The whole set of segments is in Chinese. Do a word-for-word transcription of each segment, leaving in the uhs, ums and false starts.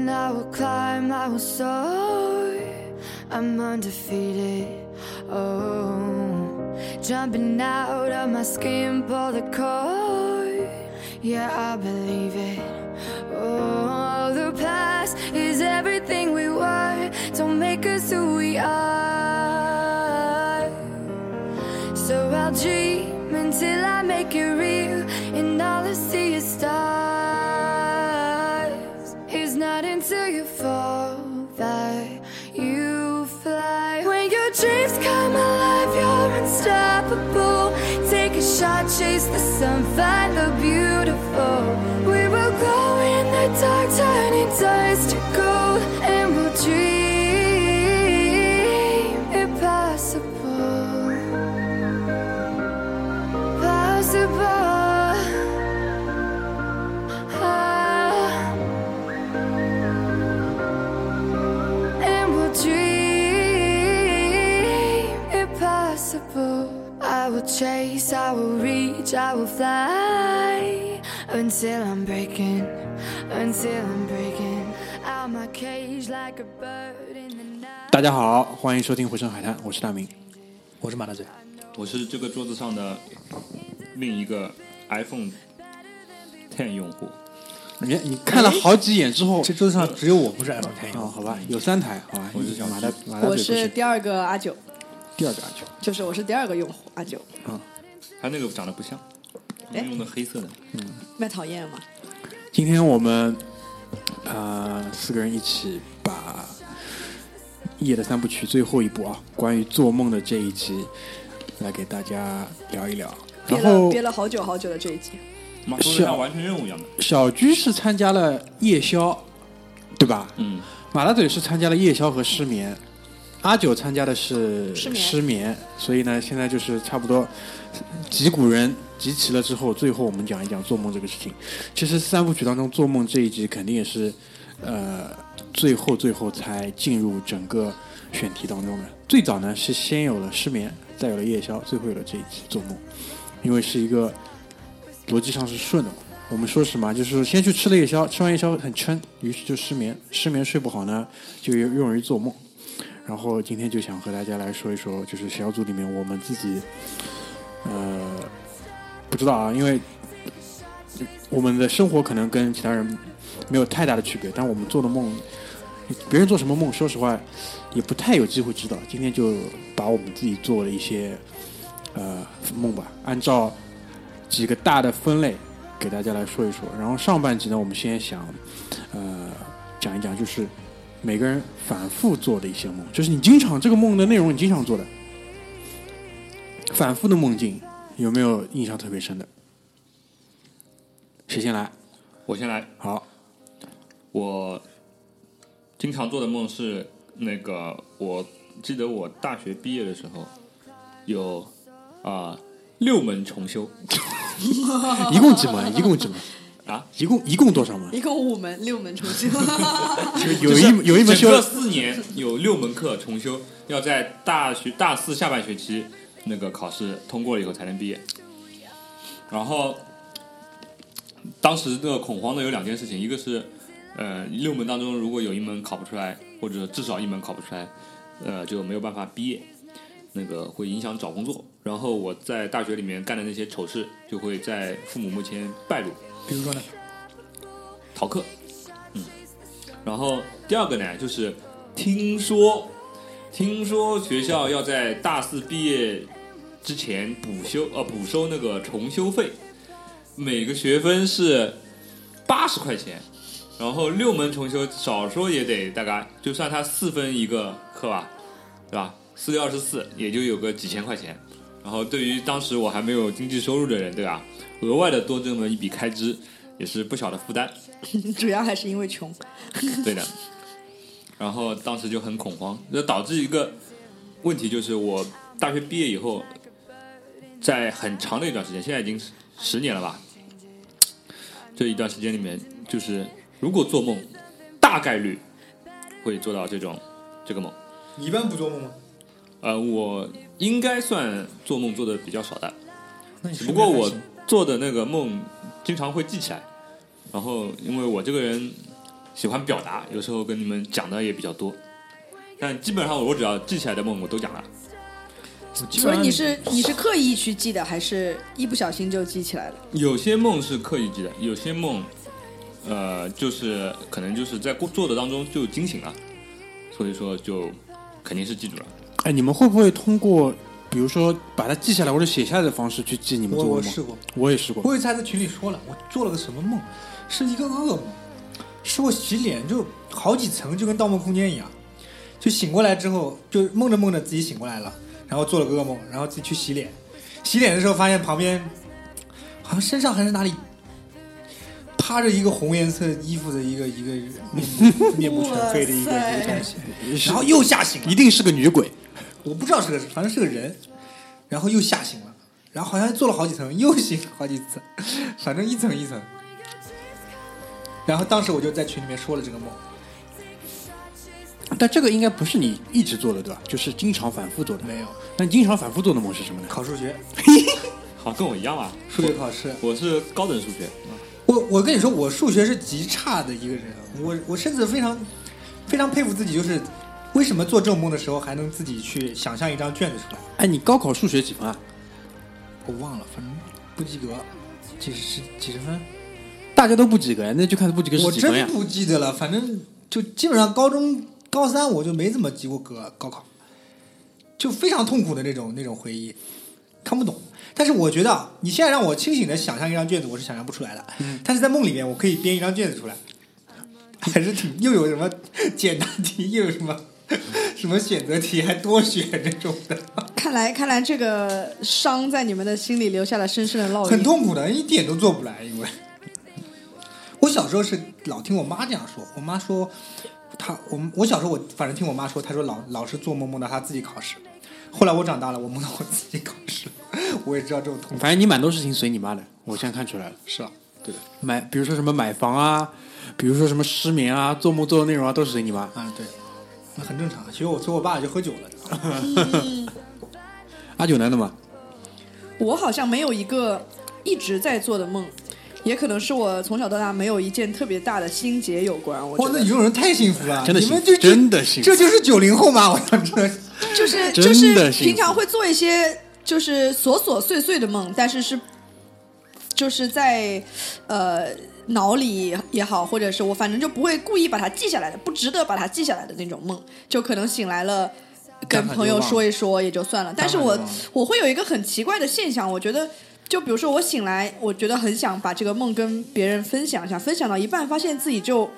and I will climb, I will soar, I'm undefeated, oh, jumping out of my skin, pull the cord, yeah, I believe it, oh, the past is everything we were, don't make us who we are, so I'll dream until I make it real, and all I see is stars, it's not until you fall that you fly, when your dreams come alive, you're unstoppable, take a shot, chase the sun, find the beautiful, we will glow in the dark, turning dust to gold, and we'll dream impossible, possible.I will chase, I will reach, I will fly until I'm breaking, until I'm breaking out my cage like a bird in the night. 大家好，欢迎收听回声海滩，我是大明，我是马大嘴，我是这个桌子上的另一个 iPhone X 用户。你你看了好几眼之后，这桌子上只有我不是 iPhone X 用户，好吧？有三台，好吧？我是马大，马大嘴不是，我是第二个阿九。第二个阿九，就是我是第二个用户阿九。嗯，他那个长得不像，用的黑色的，嗯，蛮讨厌嘛。今天我们呃四个人一起把《夜的三部曲》最后一部啊，关于做梦的这一集来给大家聊一聊。然后憋了好久好久的这一集，是像完成任务一样的。小居是参加了夜宵，对吧？嗯，马大嘴是参加了夜宵和失眠。阿九参加的是失 眠, 失眠所以呢现在就是差不多几股人集齐了之后，最后我们讲一讲做梦这个事情。其实三部曲当中做梦这一集肯定也是呃最后最后才进入整个选题当中的。最早呢是先有了失眠，再有了夜宵，最后有了这一集做梦，因为是一个逻辑上是顺的。我们说什么就是先去吃了夜宵，吃完夜宵很撑，于是就失眠，失眠睡不好呢就用于做梦。然后今天就想和大家来说一说，就是小组里面我们自己呃不知道啊，因为我们的生活可能跟其他人没有太大的区别，但我们做的梦别人做什么梦说实话也不太有机会知道。今天就把我们自己做的一些呃梦吧，按照几个大的分类给大家来说一说。然后上半集呢我们先想呃讲一讲就是每个人反复做的一些梦，就是你经常这个梦的内容，你经常做的反复的梦境，有没有印象特别深的？谁先来？我先来。好，我经常做的梦是那个，我记得我大学毕业的时候有啊、呃、六门重修，一共几门？一共几门？啊、一共一共多少门？一共五门，六门重修。有一有一门修，整个四年有六门课重修，要在大学大四下半学期那个考试通过了以后才能毕业。然后当时的恐慌的有两件事情，一个是呃六门当中如果有一门考不出来，或者至少一门考不出来，呃就没有办法毕业，那个会影响找工作。然后我在大学里面干的那些丑事，就会在父母面前败露。比如说呢，逃课，嗯，然后第二个呢，就是听说，听说学校要在大四毕业之前补修，呃，补收那个重修费，每个学分是八十块钱，然后六门重修少说也得大概，就算他四分一个课吧，对吧？四六二十四，也就有个几千块钱。然后对于当时我还没有经济收入的人，对吧？额外的多这么一笔开支也是不小的负担，主要还是因为穷。对的，然后当时就很恐慌，这导致一个问题，就是我大学毕业以后在很长的一段时间，现在已经十年了吧，这一段时间里面，就是如果做梦大概率会做到这种这个梦。你一般不做梦吗？呃，我应该算做梦做的比较少的，只不过我做的那个梦经常会记起来，然后因为我这个人喜欢表达，有时候跟你们讲的也比较多，但基本上我只要记起来的梦我都讲了。所以你是你是刻意去记的，还是一不小心就记起来了？有些梦是刻意记的，有些梦呃就是可能就是在做的当中就惊醒了，所以说就肯定是记住了。哎，你们会不会通过比如说把它记下来或者写下来的方式去记你们做的梦？ 我, 我试过我也试过我也在群里说了，我做了个什么梦，是一个噩梦，是我洗脸就好几层，就跟盗梦空间一样，就醒过来之后就梦着梦着自己醒过来了，然后做了个噩梦，然后自己去洗脸，洗脸的时候发现旁边好像身上还是哪里趴着一个红颜色衣服的一个一个面目全非的一 个, 一个东西，然后又吓醒了，一定是个女鬼，我不知道是个，反正是个人，然后又吓醒了，然后好像做了好几层，又醒了好几次，反正一层一层。然后当时我就在群里面说了这个梦。但这个应该不是你一直做的对吧？就是经常反复做的。没有。那你经常反复做的梦是什么呢？考数学。好，跟我一样啊，数学考试。我是高等数学。我我跟你说，我数学是极差的一个人，我我甚至非常非常佩服自己，就是。为什么做这种梦的时候还能自己去想象一张卷子出来？哎，你高考数学几分啊？我忘了，反正不及格，几十几十分。大家都不及格，那就看不及格是几分呀。我真不记得了，反正就基本上高中高三我就没怎么及过格，高考就非常痛苦的那种那种回忆，看不懂。但是我觉得你现在让我清醒的想象一张卷子，我是想象不出来的。嗯。但是在梦里面，我可以编一张卷子出来，还是挺又有什么简单题，又有什么。什么选择题还多选这种的，看来看来这个伤在你们的心里留下了深深的烙印，很痛苦的，一点都做不来。因为我小时候是老听我妈这样说，我妈说她我我小时候我反正听我妈说，她说老老是做梦梦到她自己考试，后来我长大了，我梦到我自己考试，我也知道这种痛苦。反正你蛮多事情随你妈的，我现在看出来了，是啊，对的，买比如说什么买房啊，比如说什么失眠啊，做梦做的内容啊，都是随你妈啊，对。那很正常，其实我随我爸就喝酒了。阿九男的吗？我好像没有一个一直在做的梦，也可能是我从小到大没有一件特别大的心结有关。我觉得哇，那有人太幸福了，真的幸福，你们就真的幸福，这就是九零后嘛！我想知道，就是就是平常会做一些就是琐琐碎碎的梦，但是是就是在呃。脑里也好，或者是我反正就不会故意把它记下来的，不值得把它记下来的那种梦，就可能醒来了跟朋友说一说也就算了。但是我我会有一个很奇怪的现象，我觉得就比如说我醒来，我觉得很想把这个梦跟别人分享一下，分享到一半发现自己就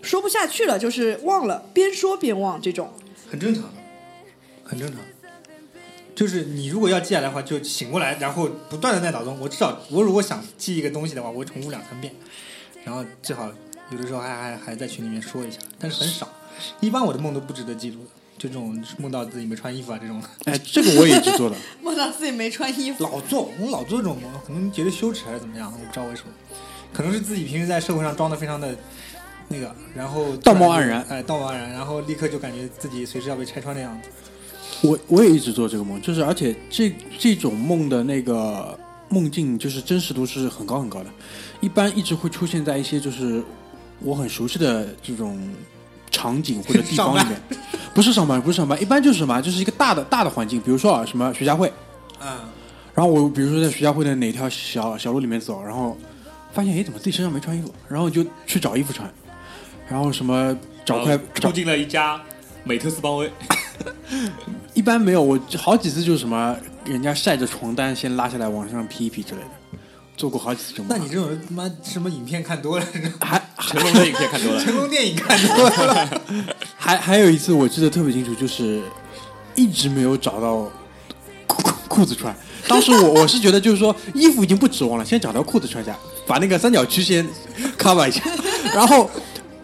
说不下去了，就是忘了，边说边忘，这种很正常，很正常。就是你如果要记下来的话，就醒过来，然后不断的在脑中，我至少我如果想记一个东西的话，我会重复两三遍。然后最好有的时候还还还在群里面说一下，但是很少。一般我的梦都不值得记录的，就这种梦到自己没穿衣服啊这种。哎，这个我也一直做的。梦到自己没穿衣服，老做，我老做这种梦，可能觉得羞耻还是怎么样，我不知道为什么。可能是自己平时在社会上装的非常的那个，然后道貌岸然，哎，道貌岸然，然后立刻就感觉自己随时要被拆穿的样子。我我也一直做这个梦，就是而且这这种梦的那个。梦境就是真实度是很高很高的，一般一直会出现在一些就是我很熟悉的这种场景或者地方里面，不是上班不是上班，一般就是什么就是一个大的大的环境，比如说啊什么徐家汇，嗯，然后我比如说在徐家汇的哪条小小路里面走，然后发现哎怎么自己身上没穿衣服，然后就去找衣服穿，然后什么找块冲进了一家美特斯邦威。一般没有，我好几次就是什么人家晒着床单先拉下来往上披一披之类的，做过好几次这种。那你这种妈什么影片看多了，还成龙的影片看多了，成龙电影看多了。还还有一次我记得特别清楚，就是一直没有找到裤裤子穿。当时我我是觉得就是说衣服已经不指望了，先找到裤子穿一下，把那个三角区先 cover 一下，然后。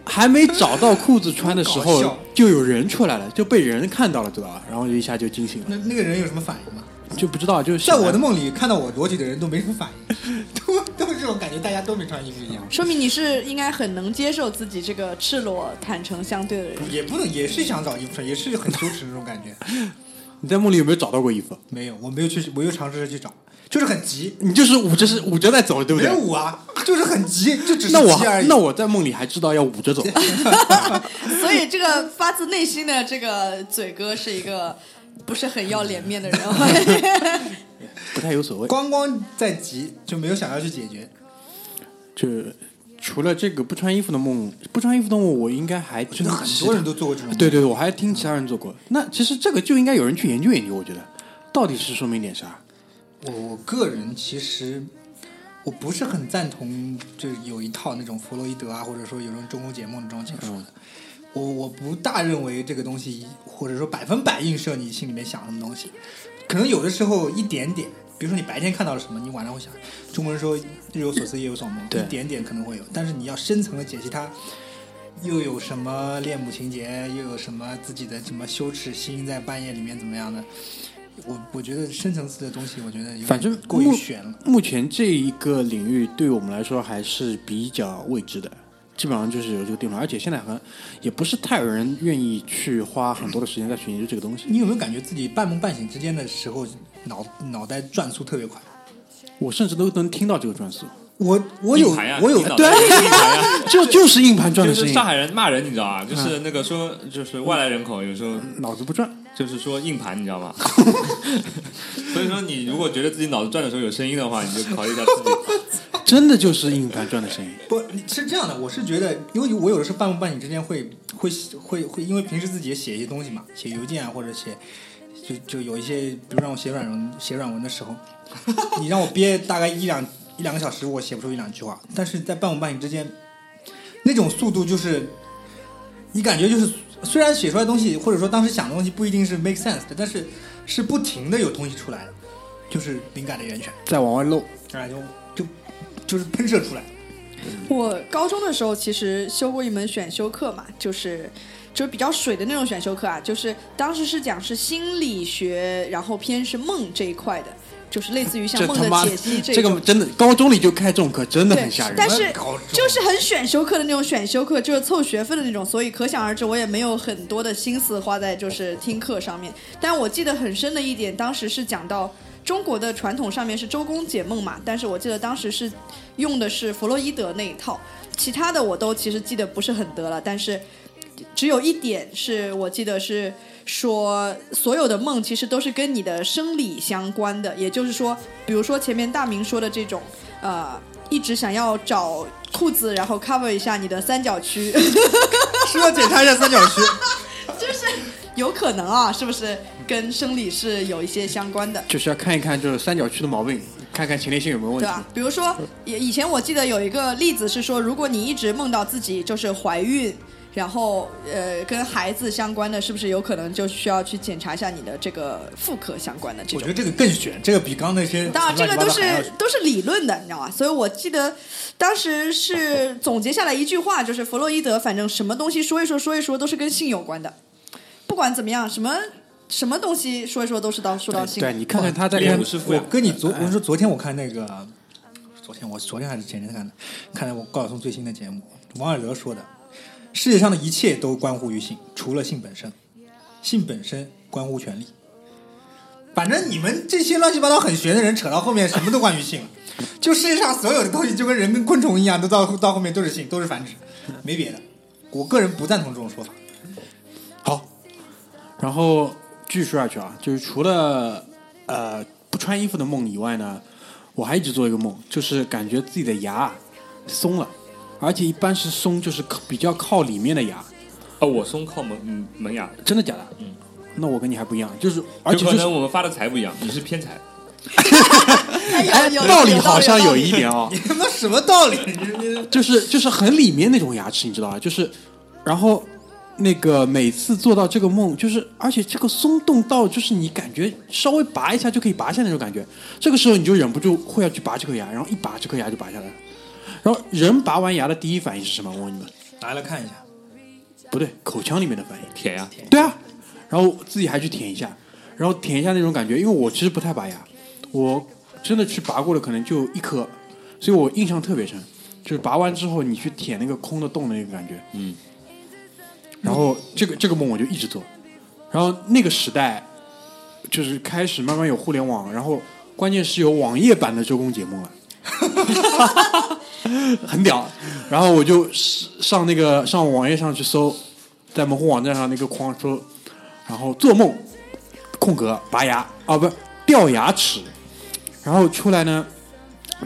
还没找到裤子穿的时候，就有人出来了，就被人看到了，对吧？然后一下就惊醒了。那那个人有什么反应吗？就不知道，就是在我的梦里看到我裸体的人都没什么反应，都都是这种感觉，大家都没穿衣服一样。说明你是应该很能接受自己这个赤裸、坦诚相对的人。也不能，也是想找衣服穿，也是很羞耻那种感觉。你在梦里有没有找到过衣服？没有，我没有去，我又尝试着去找，就是很急，你就是捂着是捂着在走，对不对？没有捂啊，就是很急，就只是急而已。那我那我在梦里还知道要捂着走，所以这个发自内心的这个嘴哥是一个不是很要脸面的人，不太有所谓。光光在急就没有想要去解决。就除了这个不穿衣服的梦，不穿衣服的梦，我应该还真的很多人都做过这种梦。对对，我还听其他人做过。那其实这个就应该有人去研究研究，我觉得到底是说明点啥。我我个人其实我不是很赞同，就是有一套那种弗洛伊德啊，或者说有种中国解梦这种解说的，我我不大认为这个东西，或者说百分百映射你心里面想什么东西，可能有的时候一点点，比如说你白天看到了什么，你晚上会想。中国人说日有所思夜有所梦，一点点可能会有，但是你要深层的解析它。又有什么恋母情节，又有什么自己的什么羞耻心在半夜里面怎么样的。我我觉得深层次的东西，我觉得反正过于悬了。目前这一个领域对我们来说还是比较未知的，基本上就是有这个地方，而且现在很也不是太有人愿意去花很多的时间在去研究这个东西。你有没有感觉自己半梦半醒之间的时候，脑脑袋转速特别快？我甚至都能听到这个转速。我我有我有对，就就是硬盘转的声音。就是、上海人骂人，你知道啊，就是那个说，就是外来人口有时候脑子不转，就是说硬盘，你知道吗？所以说，你如果觉得自己脑子转的时候有声音的话，你就考虑一下自己。真的就是硬盘转的声音。不是这样的，我是觉得，因为我有的时候半梦半醒之间会会会会，因为平时自己也写一些东西嘛，写邮件啊，或者写就就有一些，比如让我写软文写软文的时候，你让我憋大概一两。一两个小时我写不出一两句话，但是在半梦半醒之间，那种速度就是，你感觉就是虽然写出来的东西或者说当时想的东西不一定是 make sense 的，但是是不停的有东西出来的，就是灵感的源泉在往外漏，哎，就就就是喷射出来。我高中的时候其实修过一门选修课嘛，就是。就是比较水的那种选修课啊，就是当时是讲是心理学，然后偏是梦这一块的，就是类似于像梦的解析这一种。这个真的高中里就开这种课，真的很吓人。但是就是很选修课的那种选修课，就是凑学分的那种，所以可想而知，我也没有很多的心思花在就是听课上面。但我记得很深的一点，当时是讲到中国的传统上面是周公解梦嘛，但是我记得当时是用的是弗洛伊德那一套，其他的我都其实记得不是很得了，但是。只有一点是我记得是说所有的梦其实都是跟你的生理相关的，也就是说比如说前面大明说的这种呃，一直想要找裤子然后 cover 一下你的三角区是要检查一下三角区就是有可能啊，是不是跟生理是有一些相关的，就是要看一看就是三角区的毛病，看看前列腺有没有问题，对吧？比如说以前我记得有一个例子是说，如果你一直梦到自己就是怀孕，然后呃，跟孩子相关的，是不是有可能就需要去检查一下你的这个妇科相关的这种？我觉得这个更悬，这个比刚那些当然这个都是都是理论的，你知道吗？所以我记得当时是总结下来一句话，就是弗洛伊德，反正什么东西说一说说一说都是跟性有关的，不管怎么样，什么什么东西说一说都是到说到性。对，你看看他在练武师傅。我跟你昨我说昨天我看那个，昨天我昨天还是前天看的，看了我高晓松最新的节目，王尔德说的。世界上的一切都关乎于性，除了性本身，性本身关乎权力。反正你们这些乱七八糟很玄的人扯到后面什么都关于性了，就世界上所有的东西就跟人跟昆虫一样，都到到后面都是性，都是繁殖，没别的。我个人不赞同这种说法。好，然后继续说下去啊，就是除了呃不穿衣服的梦以外呢，我还一直做一个梦，就是感觉自己的牙松了。而且一般是松，就是比较靠里面的牙。哦，我松靠门、嗯、门牙，真的假的？嗯，那我跟你还不一样，就是而且、就是、可能我们发的财不一样，你是偏财。哎，道理好像有一点哦。你他妈什么道理？就是就是很里面那种牙齿，你知道吧？就是，然后那个每次做到这个梦，就是而且这个松动到就是你感觉稍微拔一下就可以拔下那种感觉，这个时候你就忍不住会要去拔这颗牙，然后一拔这颗牙就拔下来了。然后人拔完牙的第一反应是什么？我问你们，拿来看一下。不对，口腔里面的反应，舔呀、啊，对啊。然后自己还去舔一下，然后舔一下那种感觉，因为我其实不太拔牙，我真的去拔过的可能就一颗，所以我印象特别深，就是拔完之后你去舔那个空的洞的那个感觉，嗯。然后这个这个梦我就一直做，然后那个时代就是开始慢慢有互联网，然后关键是有网页版的周公解梦了，很屌。然后我就上那个上网页上去搜，在门户网站上那个框搜，然后做梦空格拔牙啊不掉牙齿，然后出来呢，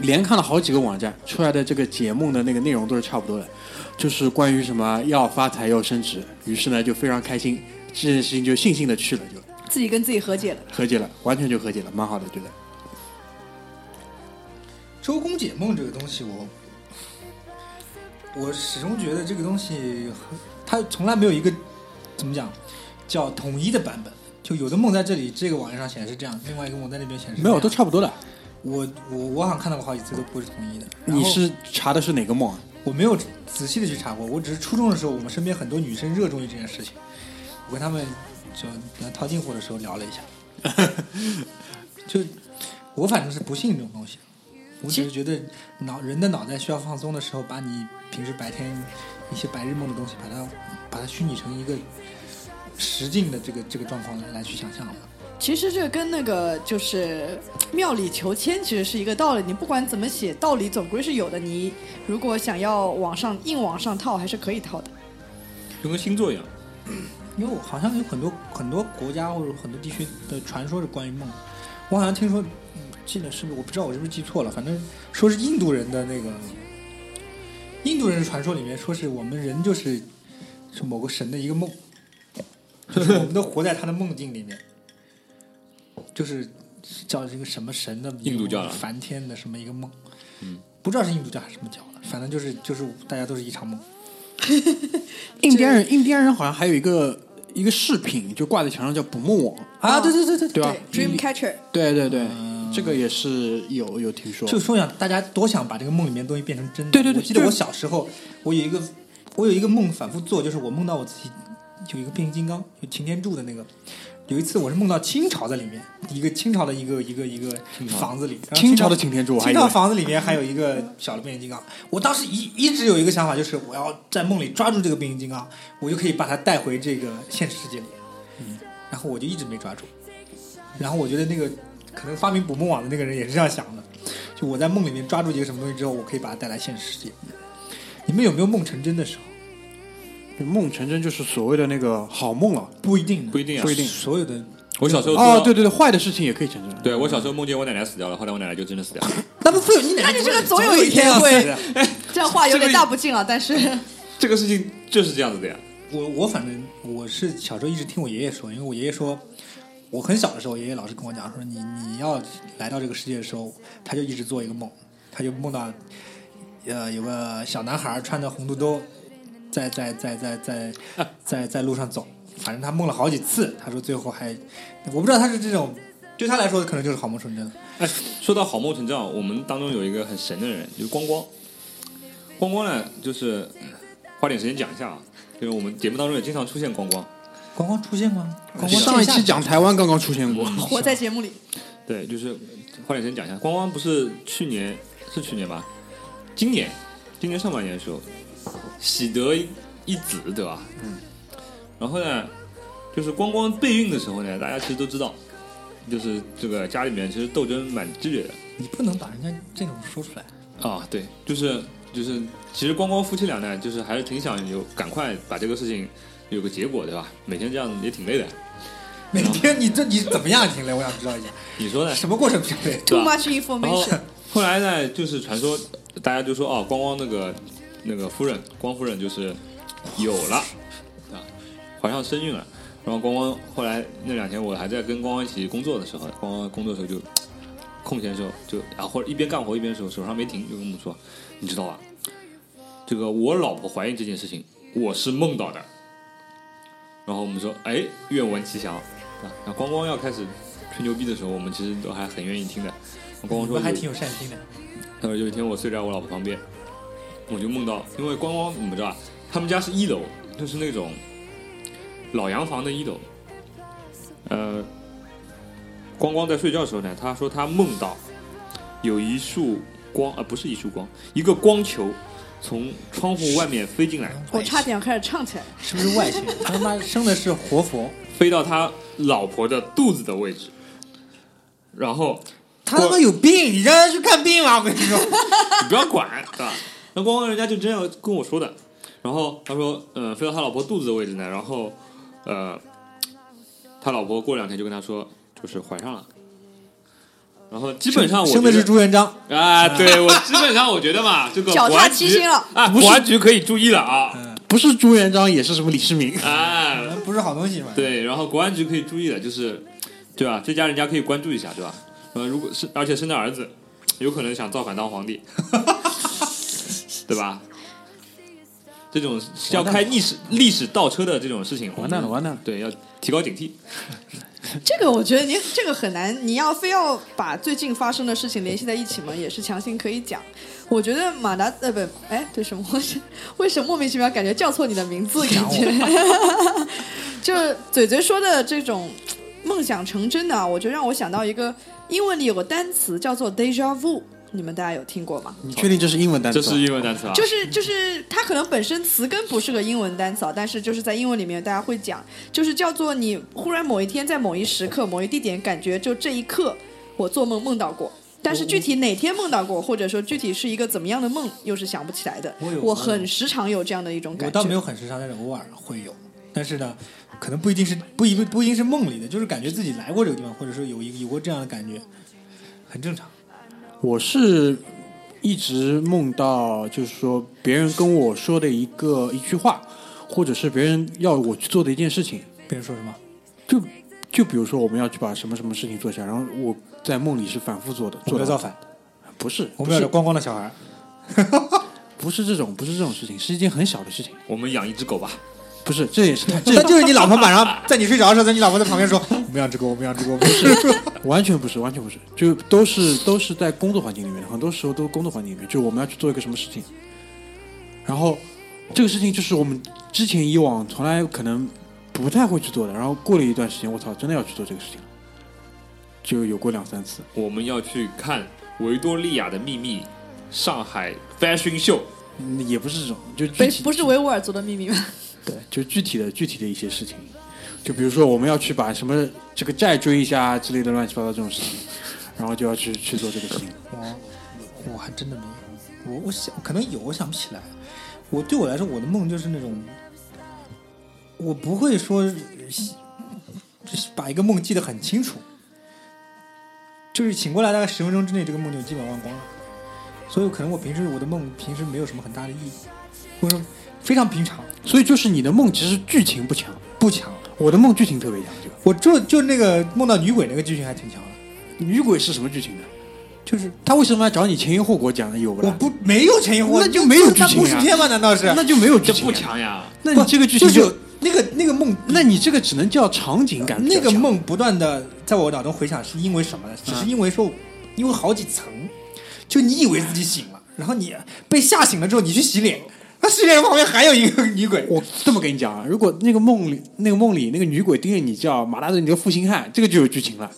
连看了好几个网站，出来的这个解梦的那个内容都是差不多的，就是关于什么要发财要升职，于是呢就非常开心，这件事情就悻悻的去了，就自己跟自己和解了，和解了，完全就和解了，蛮好的，觉得。周公解梦这个东西我，我我始终觉得这个东西它从来没有一个怎么讲叫统一的版本，就有的梦在这里这个网页上显示这样，另外一个梦在那边显示没有，都差不多的。我我我好像看到过好几次都不是统一的。你是查的是哪个梦啊？我没有仔细的去查过，我只是初中的时候，我们身边很多女生热衷于这件事情，我跟他们就套近乎的时候聊了一下，就我反正是不信这种东西，我只是觉得脑人的脑袋需要放松的时候，把你平时白天一些白日梦的东西，把它把它虚拟成一个实境的这个这个状况来去想象嘛。其实这跟那个就是庙里求签其实是一个道理，你不管怎么写，道理总归是有的。你如果想要往上硬往上套，还是可以套的。就跟星座一样，因为我好像有很多很多国家或者很多地区的传说是关于梦。我好像听说，嗯、记得是不是？我不知道我是不是记错了。反正说是印度人的那个印度人的传说里面，说是我们人就是是某个神的一个梦，就是我们都活在他的梦境里面。就是叫这个什么神的印度教梵天的什么一个梦，嗯，不知道是印度教还是什么教的，反正就是就是大家都是一场梦。印第安人印第安人好像还有一个一个饰品，就挂在墙上叫捕梦网啊，对对对对对吧 ？Dream Catcher， 对对对，嗯、这个也是有有听说。就说想大家多想把这个梦里面的东西变成真的。对对对，我记得我小时候，我有一个我有一个梦反复做，就是我梦到我自己有一个变形金刚，有擎天柱的那个。有一次我是梦到清朝在里面，一个清朝的一个一个一个房子里，清 朝, 清朝的擎天柱，清朝房子里面还有一个小的变形金刚。我当时一一直有一个想法，就是我要在梦里抓住这个变形金刚，我就可以把它带回这个现实世界里。嗯，然后我就一直没抓住。然后我觉得那个可能发明捕梦网的那个人也是这样想的，就我在梦里面抓住一个什么东西之后，我可以把它带来现实世界。你们有没有梦成真的时候？梦成真就是所谓的那个好梦了，不一定，不一定、啊，不一定。所有的，我小时候哦，对对对，坏的事情也可以成真。对，我小时候梦见我奶奶死掉了，后来我奶奶就真的死掉了。那不会有你奶奶？那你这个总有一天会，这样话有点大不敬啊。但是这个事情就是这样子的呀。我我反正我是小时候一直听我爷爷说，因为我爷爷说我很小的时候，爷爷老是跟我讲说，你你要来到这个世界的时候，他就一直做一个梦，他就梦到呃有个小男孩穿着红肚兜。在在在在在在在路上走，反正他梦了好几次。他说最后还，我不知道他是这种，对他来说可能就是好梦成真了。哎，说到好梦成真，我们当中有一个很神的人，就是光光。光光呢，就是花点时间讲一下啊，就是我们节目当中也经常出现光光。光光出现吗？光光上一期讲台湾刚刚出现过，活在节目里。对，就是花点时间讲一下，光光不是去年是去年吧？今年今年上半年的时候。喜得一子，对吧？嗯。然后呢，就是光光备孕的时候呢，大家其实都知道，就是这个家里面其实斗争蛮激烈的。你不能把人家这种说出来啊！对，就是就是，其实光光夫妻俩呢，就是还是挺想有赶快把这个事情有个结果，对吧？每天这样也挺累的。每天你这你怎么样挺累？我想知道一下。你说呢？什么过程挺累 ？Too much information。后来呢，就是传说，大家就说哦，光光那个。那个夫人光夫人就是有了啊，怀上身孕了。然后光光后来那两天我还在跟光光一起工作的时候，光光工作的时候就空闲的时候就啊，或者一边干活一边的时候手上没停，就跟我们说，你知道吧？这个我老婆怀孕这件事情我是梦到的。然后我们说，哎，愿闻其详啊。然后光光要开始吹牛逼的时候，我们其实都还很愿意听的。光光说还挺有善心的。他说有一天我睡在我老婆旁边。我就梦到，因为光光你们知道，他们家是一楼，就是那种老洋房的一楼。呃，光光在睡觉的时候呢，他说他梦到有一束光，啊、呃，不是一束光，一个光球从窗户外面飞进来。我差点开始唱起来，是不是外星？他妈生的是活佛，飞到他老婆的肚子的位置，然后。他他妈有病，你让他去看病吧，我跟你说，你不要管，是吧？那光光人家就这样跟我说的，然后他说，呃，飞到他老婆肚子的位置呢，然后，呃，他老婆过两天就跟他说，就是怀上了。然后基本上我生的是朱元璋啊，对我基本上我觉得嘛，这个脚踏七星了啊，公安局可以注意了啊，嗯、不是朱元璋也是什么李世民啊，不是好东西嘛。对，然后国安局可以注意了，就是对吧？这家人家可以关注一下，对吧？呃，如果是而且生的儿子，有可能想造反当皇帝，对吧？这种要开历史历史倒车的这种事情，完蛋了，完蛋了，对，要提高警惕。这个我觉得你这个很难，你要非要把最近发生的事情联系在一起嘛，也是强行可以讲。我觉得马达呃不哎对什么为什么莫名其妙感觉叫错你的名字感觉，就是嘴嘴说的这种梦想成真的、啊，我就让我想到一个英文里有个单词叫做 déjà vu。你们大家有听过吗？你确定这是英文单词、啊？这是英文单词啊！就是就是，它可能本身词根不是个英文单词、啊，但是就是在英文里面大家会讲，就是叫做你忽然某一天在某一时刻、某一地点，感觉就这一刻我做梦梦到过，但是具体哪天梦到过，或者说具体是一个怎么样的梦，又是想不起来的。我, 我很时常有这样的一种感觉。我倒没有很时常，但是偶尔会有。但是呢，可能不一定是不一不一定是梦里的，就是感觉自己来过这个地方，或者说有一有过这样的感觉，很正常。我是一直梦到，就是说别人跟我说的一个一句话，或者是别人要我去做的一件事情。别人说什么？就就比如说我们要去把什么什么事情做下，然后我在梦里是反复做的。我要造反？不是，我们要光光的小孩。不是这种，不是这种事情，是一件很小的事情。我们养一只狗吧。不是，这也是这就是你老婆晚上在你睡着的时候，在你老婆在旁边说我们养只狗，我们养只狗，不是，完全不是，完全不是，就都是都是在工作环境里面，很多时候都是工作环境里面，就我们要去做一个什么事情，然后这个事情就是我们之前以往从来可能不太会去做的，然后过了一段时间，我操，真的要去做这个事情了，就有过两三次。我们要去看维多利亚的秘密，上海 fashion show， 也不是这种，就不是维吾尔族的秘密吗？对，就具体的具体的一些事情，就比如说我们要去把什么这个债追一下之类的乱七八糟这种事情，然后就要去去做这个事情。我我还真的没有，我我想可能有，我想不起来。我对我来说，我的梦就是那种，我不会说把一个梦记得很清楚，就是醒过来大概十分钟之内，这个梦就基本忘光了。所以可能我平时我的梦平时没有什么很大的意义，或者说非常平常。所以就是你的梦其实剧情不强，不强。我的梦剧情特别强，我就就那个梦到女鬼那个剧情还挺强的。女鬼是什么剧情呢？就是他为什么要找你前因后果讲的有不？我不没有前因后果，那就没有剧情、啊。那不是片吗？难道是？那就没有剧情、啊，这不强呀。那你这个剧情 就, 就那个那个梦，那你这个只能叫场景感。那个梦不断的在我脑中回想，是因为什么呢？只是因为说，嗯、因为好几层，就你以为自己醒了，然后你被吓醒了之后，你去洗脸。他洗脸旁边还有一个女鬼。我这么跟你讲啊，如果那个梦里那个梦里那个女鬼盯着你叫马大嘴，你这个负心汉，这个就有剧情了。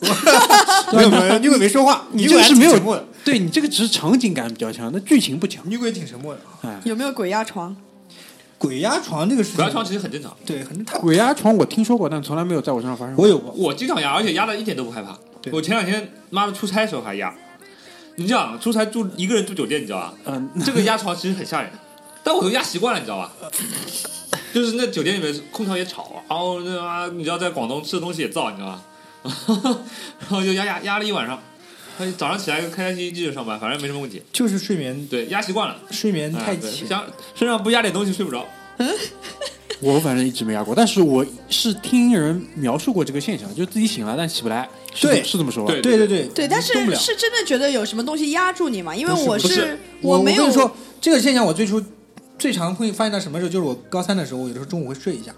没有没有，女鬼没说话，你这个是没有。对，你这个只是场景感比较强，那剧情不强。女鬼挺沉默的。哎、有没有鬼压床？鬼压床那个事情，鬼压床其实很正常。对，很正常。鬼压床我听说过，但从来没有在我身上发生过。我有过，我经常压，而且压的一点都不害怕。我前两天妈的出差的时候还压。你这样出差住一个人住酒店，你知道吧？嗯，这个压床其实很吓人。但我都压习惯了，你知道吧？就是那酒店里面空调也吵，然后那啊，你知道在广东吃的东西也燥，你知道吧？然后就压压压了一晚上，早上起来开开心心继续上班，反正没什么问题。就是睡眠对压习惯了，睡眠太浅、哎，身上不压点东西睡不着。嗯，我反正一直没压过，但是我是听人描述过这个现象，就自己醒了但起不来。对，是这么说。对对对 对, 对, 对，但是是真的觉得有什么东西压住你嘛？因为我 是, 是, 是我没有我跟你说这个现象，我最初。最常会发现到什么时候？就是我高三的时候，我有的时候中午会睡一下。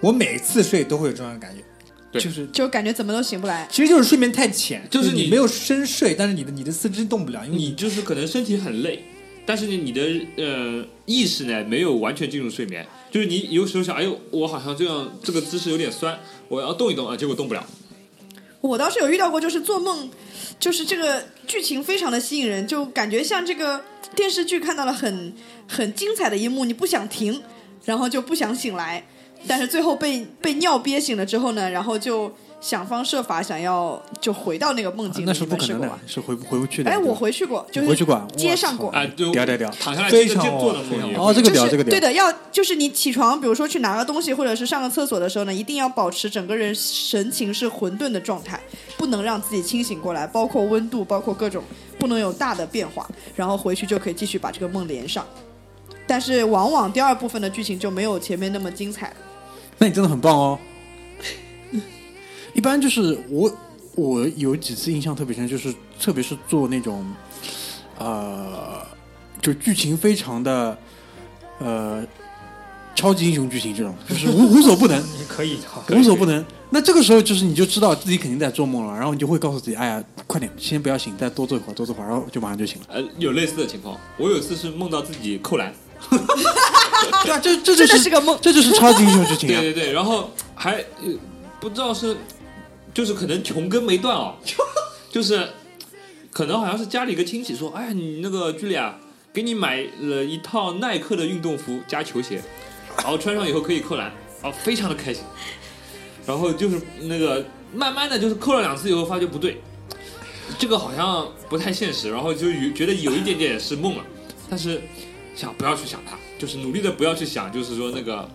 我每次睡都会有这样的感觉，对就是就感觉怎么都醒不来。其实就是睡眠太浅，就是你没有深睡，但是你的你的四肢动不了，因为 你, 你就是可能身体很累，但是你的呃意识呢没有完全进入睡眠。就是你有时候想，哎呦，我好像这样这个姿势有点酸，我要动一动啊，结果动不了。我倒是有遇到过，就是做梦，就是这个剧情非常的吸引人，就感觉像这个电视剧看到了很很精彩的一幕，你不想停，然后就不想醒来，但是最后被被尿憋醒了之后呢，然后就想方设法想要就回到那个梦境、啊、那是不可能的，是回回不去的。哎，我回去过，就是接上过，哎，屌屌屌，躺下来非常做的梦。哦，这个屌、就是、这个屌，对的，要就是你起床，比如说去拿个东西或者是上个厕所的时候呢，一定要保持整个人神情是混沌的状态，不能让自己清醒过来，包括温度，包括各种不能有大的变化，然后回去就可以继续把这个梦连上。但是往往第二部分的剧情就没有前面那么精彩了。那你真的很棒哦。一般就是我我有几次印象特别深，就是特别是做那种呃就剧情非常的呃超级英雄剧情这种，就是无无所不能。你可以无所不能，那这个时候就是你就知道自己肯定在做梦了，然后你就会告诉自己，哎呀快点先不要醒，再多做一会儿多做一会儿，然后就马上就醒了。呃有类似的情况，我有一次是梦到自己扣篮。对啊，这这就是、真的是个梦，这就是超级英雄剧情、啊、对对对，然后还、呃、不知道是就是可能穷根没断哦，就是可能好像是家里一个亲戚说，哎你那个Julia给你买了一套耐克的运动服加球鞋，然后穿上以后可以扣篮，然后非常的开心，然后就是那个慢慢的就是扣了两次以后发觉不对，这个好像不太现实，然后就觉得有一点点是梦了，但是想不要去想它，就是努力的不要去想，就是说那个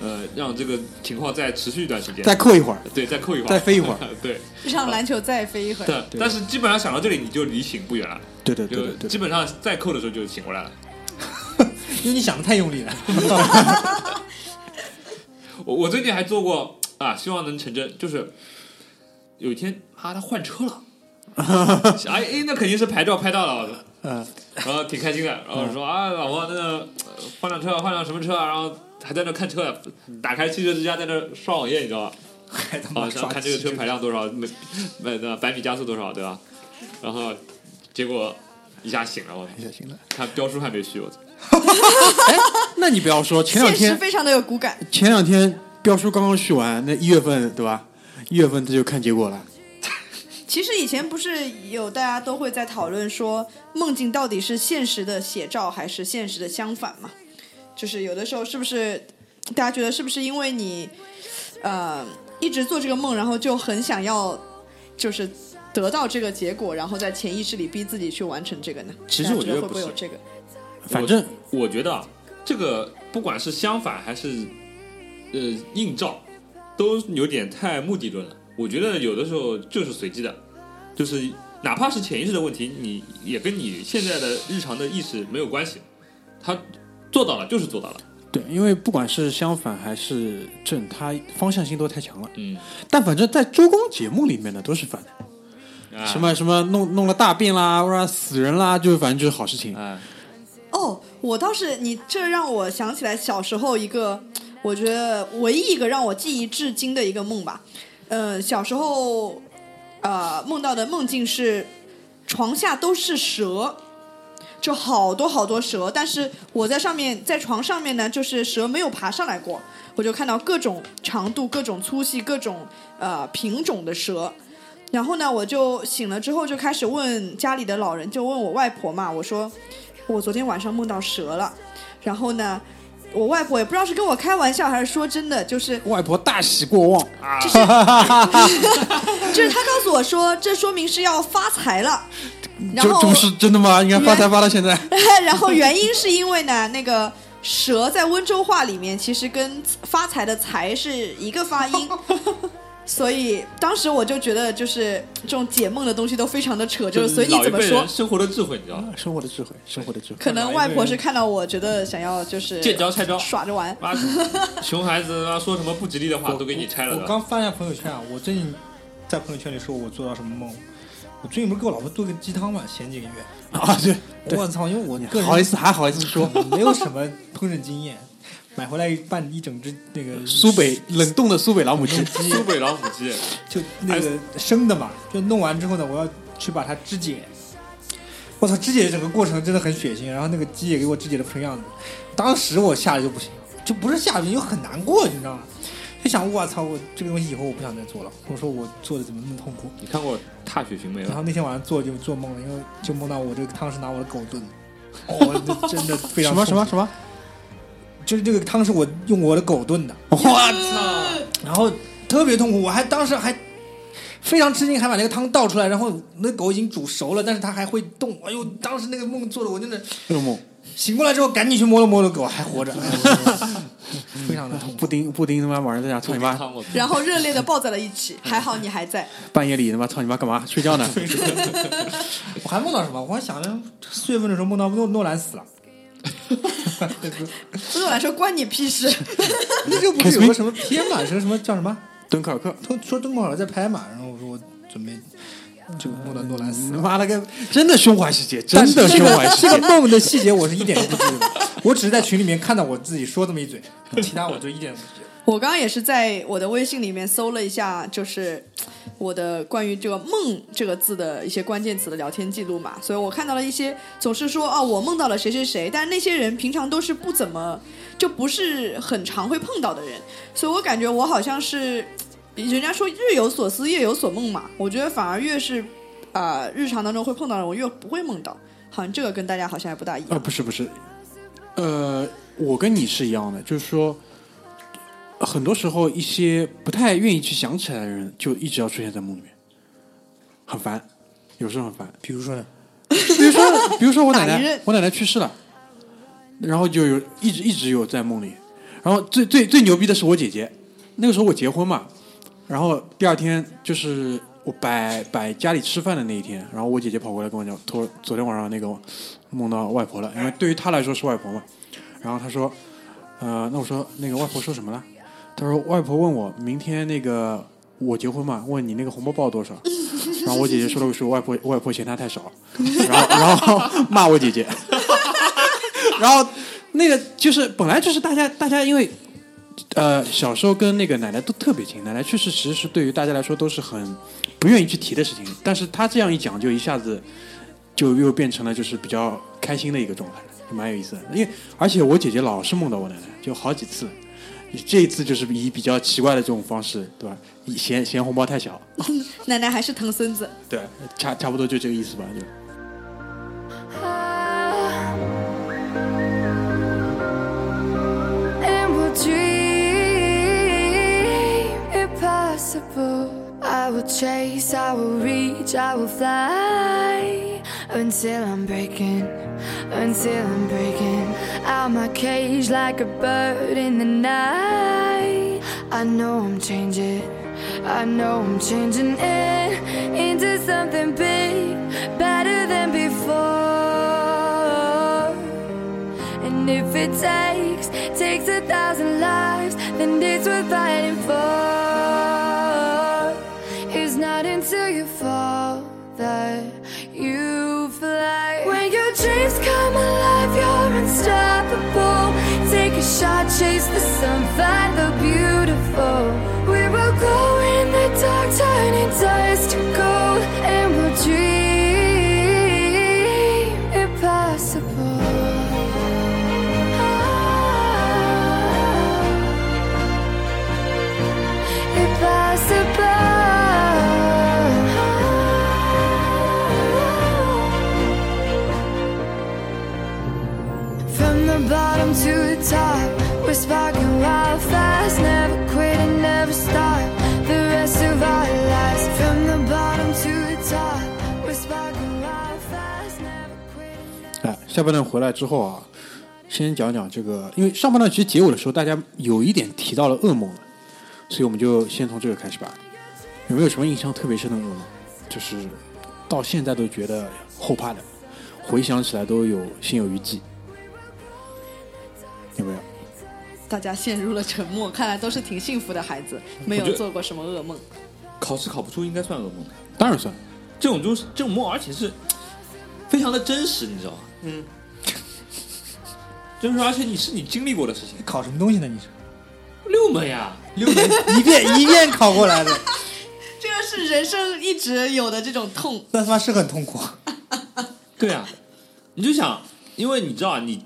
呃，让这个情况再持续一段时间，再扣一会儿，对，再扣一会儿，再飞一会儿，对，让篮球再飞一会儿。对，但是基本上想到这里，你就离醒不远了。对对 对, 对, 对, 对，基本上再扣的时候就醒过来了，因为你想的太用力了。我, 我最近还做过啊，希望能成真，就是有一天啊，他换车了，哎哎，那肯定是牌照拍到了，嗯，然后挺开心的，然后说、嗯、啊，老婆，那个换辆车，换辆什么车、啊、然后。还在那看车，打开汽车之家在那刷网页，你知道吧？好像、啊、看这个车排量多少，每每那百米加速多少，对吧？然后结果一下醒了，我一下醒了，看标书还没续，我操！哎，那你不要说，前两天现实非常的有骨感。前两天标书刚刚续完，那一月份对吧？一月份他就看结果了。其实以前不是有大家都会在讨论说，梦境到底是现实的写照还是现实的相反嘛？就是有的时候是不是大家觉得是不是因为你呃一直做这个梦，然后就很想要就是得到这个结果，然后在潜意识里逼自己去完成这个呢？其实我觉得不是，这个反正我觉得这个不管是相反还是呃映照，都有点太目的论了。我觉得有的时候就是随机的，就是哪怕是潜意识的问题，你也跟你现在的日常的意识没有关系，它做到了就是做到了。对，因为不管是相反还是正，它方向性都太强了。嗯，但反正在周公节目里面呢都是反的、啊、什么什么弄弄了大便啦，让死人啦，就是反正就是好事情、啊、哦，我倒是你这让我想起来小时候一个我觉得唯一一个让我记忆至今的一个梦吧。嗯、呃，小时候呃梦到的梦境是床下都是蛇，就好多好多蛇，但是我在上面在床上面呢，就是蛇没有爬上来过，我就看到各种长度、各种粗细、各种呃品种的蛇。然后呢，我就醒了之后就开始问家里的老人，就问我外婆嘛，我说我昨天晚上梦到蛇了。然后呢，我外婆也不知道是跟我开玩笑还是说真的，就是外婆大喜过望啊，就是就是她告诉我说，这说明是要发财了。然后这不是真的吗？应该发财发到现在。然后原因是因为呢，那个蛇在温州话里面其实跟发财的财是一个发音，所以当时我就觉得就是这种解梦的东西都非常的扯，就是随你怎么说。生活的智慧，你知道吗？生活的智慧，生活的智慧。可能外婆是看到我觉得想要就是借招拆招耍着玩。熊孩子说什么不吉利的话都给你拆了。我刚翻一下朋友圈啊，我最近在朋友圈里说我做到什么梦。我最近不是给我老婆做个鸡汤嘛，前几个月啊，对，我操，因为我个人好意思还好意思说，没有什么烹饪经验，买回来半一整只那个苏北冷冻的苏北老母鸡，苏北老母鸡，就那个生的嘛，就弄完之后呢，我要去把它肢解，我操，肢解整个过程真的很血腥，然后那个鸡也给我肢解的不成样子，当时我吓得就不行，就不是吓得就很难过，你知道吗？就想我操，我这个东西以后我不想再做了。我说我做的怎么那么痛苦？你看过《踏雪寻梅》了？然后那天晚上做就做梦了，因为就梦到我这个汤是拿我的狗炖的。哦，真的非常什么什么什么，就是这个汤是我用我的狗炖的。我操！然后特别痛苦，我还当时还非常吃惊，还把那个汤倒出来，然后那狗已经煮熟了，但是它还会动。哎呦，当时那个梦做的我真的那个梦，醒过来之后赶紧去摸了摸了狗，还活着，非常的痛。布丁布丁他妈晚上在家操你妈，然后热烈的抱在了一起，还好你还在。半夜里他妈操你妈干嘛？睡觉呢。我还梦到什么？我还想着四月份的时候梦到诺诺兰死了。诺兰说关你屁事。那就不是有个什么片嘛？什么什么叫什么？敦刻尔克，说敦刻尔克在拍嘛，然后我说我准备这个梦到诺兰死了，妈了个真的胸怀世界，真的胸怀世界。这个梦的细节我是一点也不记得，我只是在群里面看到我自己说这么一嘴，其他我就一点也不记得。我刚刚也是在我的微信里面搜了一下，就是我的关于这个梦这个字的一些关键词的聊天记录嘛，所以我看到了一些总是说哦，我梦到了谁谁谁，但那些人平常都是不怎么就不是很常会碰到的人，所以我感觉我好像是人家说日有所思夜有所梦嘛，我觉得反而越是、呃、日常当中会碰到的我越不会梦到，好像这个跟大家好像还不大一样、呃、不是不是呃，我跟你是一样的，就是说很多时候一些不太愿意去想起来的人就一直要出现在梦里面，很烦，有时候很烦。比如说呢？比如说比如说我奶奶我奶奶去世了，然后就有一直一直有在梦里，然后最最最牛逼的是我姐姐，那个时候我结婚嘛，然后第二天就是我摆摆家里吃饭的那一天，然后我姐姐跑过来跟我讲，昨昨天晚上那个梦到外婆了，因为对于她来说是外婆嘛。然后她说，呃，那我说那个外婆说什么了？她说外婆问我明天那个我结婚嘛，问你那个红包包多少？然后我姐姐说了个说外婆外婆嫌她太少，然后然后骂我姐姐，然后那个就是本来就是大家大家因为。呃，小时候跟那个奶奶都特别亲，奶奶去世其实是对于大家来说都是很不愿意去提的事情，但是她这样一讲，就一下子就又变成了就是比较开心的一个状态，就蛮有意思的。因为而且我姐姐老是梦到我奶奶，就好几次，这一次就是以比较奇怪的这种方式，对吧？嫌嫌红包太小，奶奶还是疼孙子，对，差差不多就这个意思吧，就。I will chase, I will reach, I will fly until I'm breaking, until I'm breaking out my cage like a bird in the night. I know I'm changing, I know I'm changing it into something big, better than before. And if it takes, takes a thousand lives, then it's worth fighting for.Until you fall, that you fly. When your dreams come alive, you're unstoppable. Take a shot, chase the sun, find the beautiful. We will go in the dark, turning dust to gold, and we'll dream impossible. Oh, impossible.Bottom to the top, we're sparking wildfires, never quit and never stop. The rest of our lives, from the bottom to the top, we're sparking wildfires, never quit. 哎，下半段回来之后啊，先讲讲这个，因为上半段其实结尾的时候，大家有一点提到了噩梦了，所以我们就先从这个开始吧。有没有什么印象特别深的噩梦？就是到现在都觉得后怕的，回想起来都有心有余悸。有没有？大家陷入了沉默，看来都是挺幸福的孩子，没有做过什么噩梦。考试考不出应该算噩梦，当然算。这种就是这种梦，而且是非常的真实，你知道吗？嗯。就是说，而且你是你经历过的事情。考什么东西呢？你是六门呀，六门一遍一遍考过来的。这个是人生一直有的这种痛。那他妈是很痛苦。对啊，你就想，因为你知道你。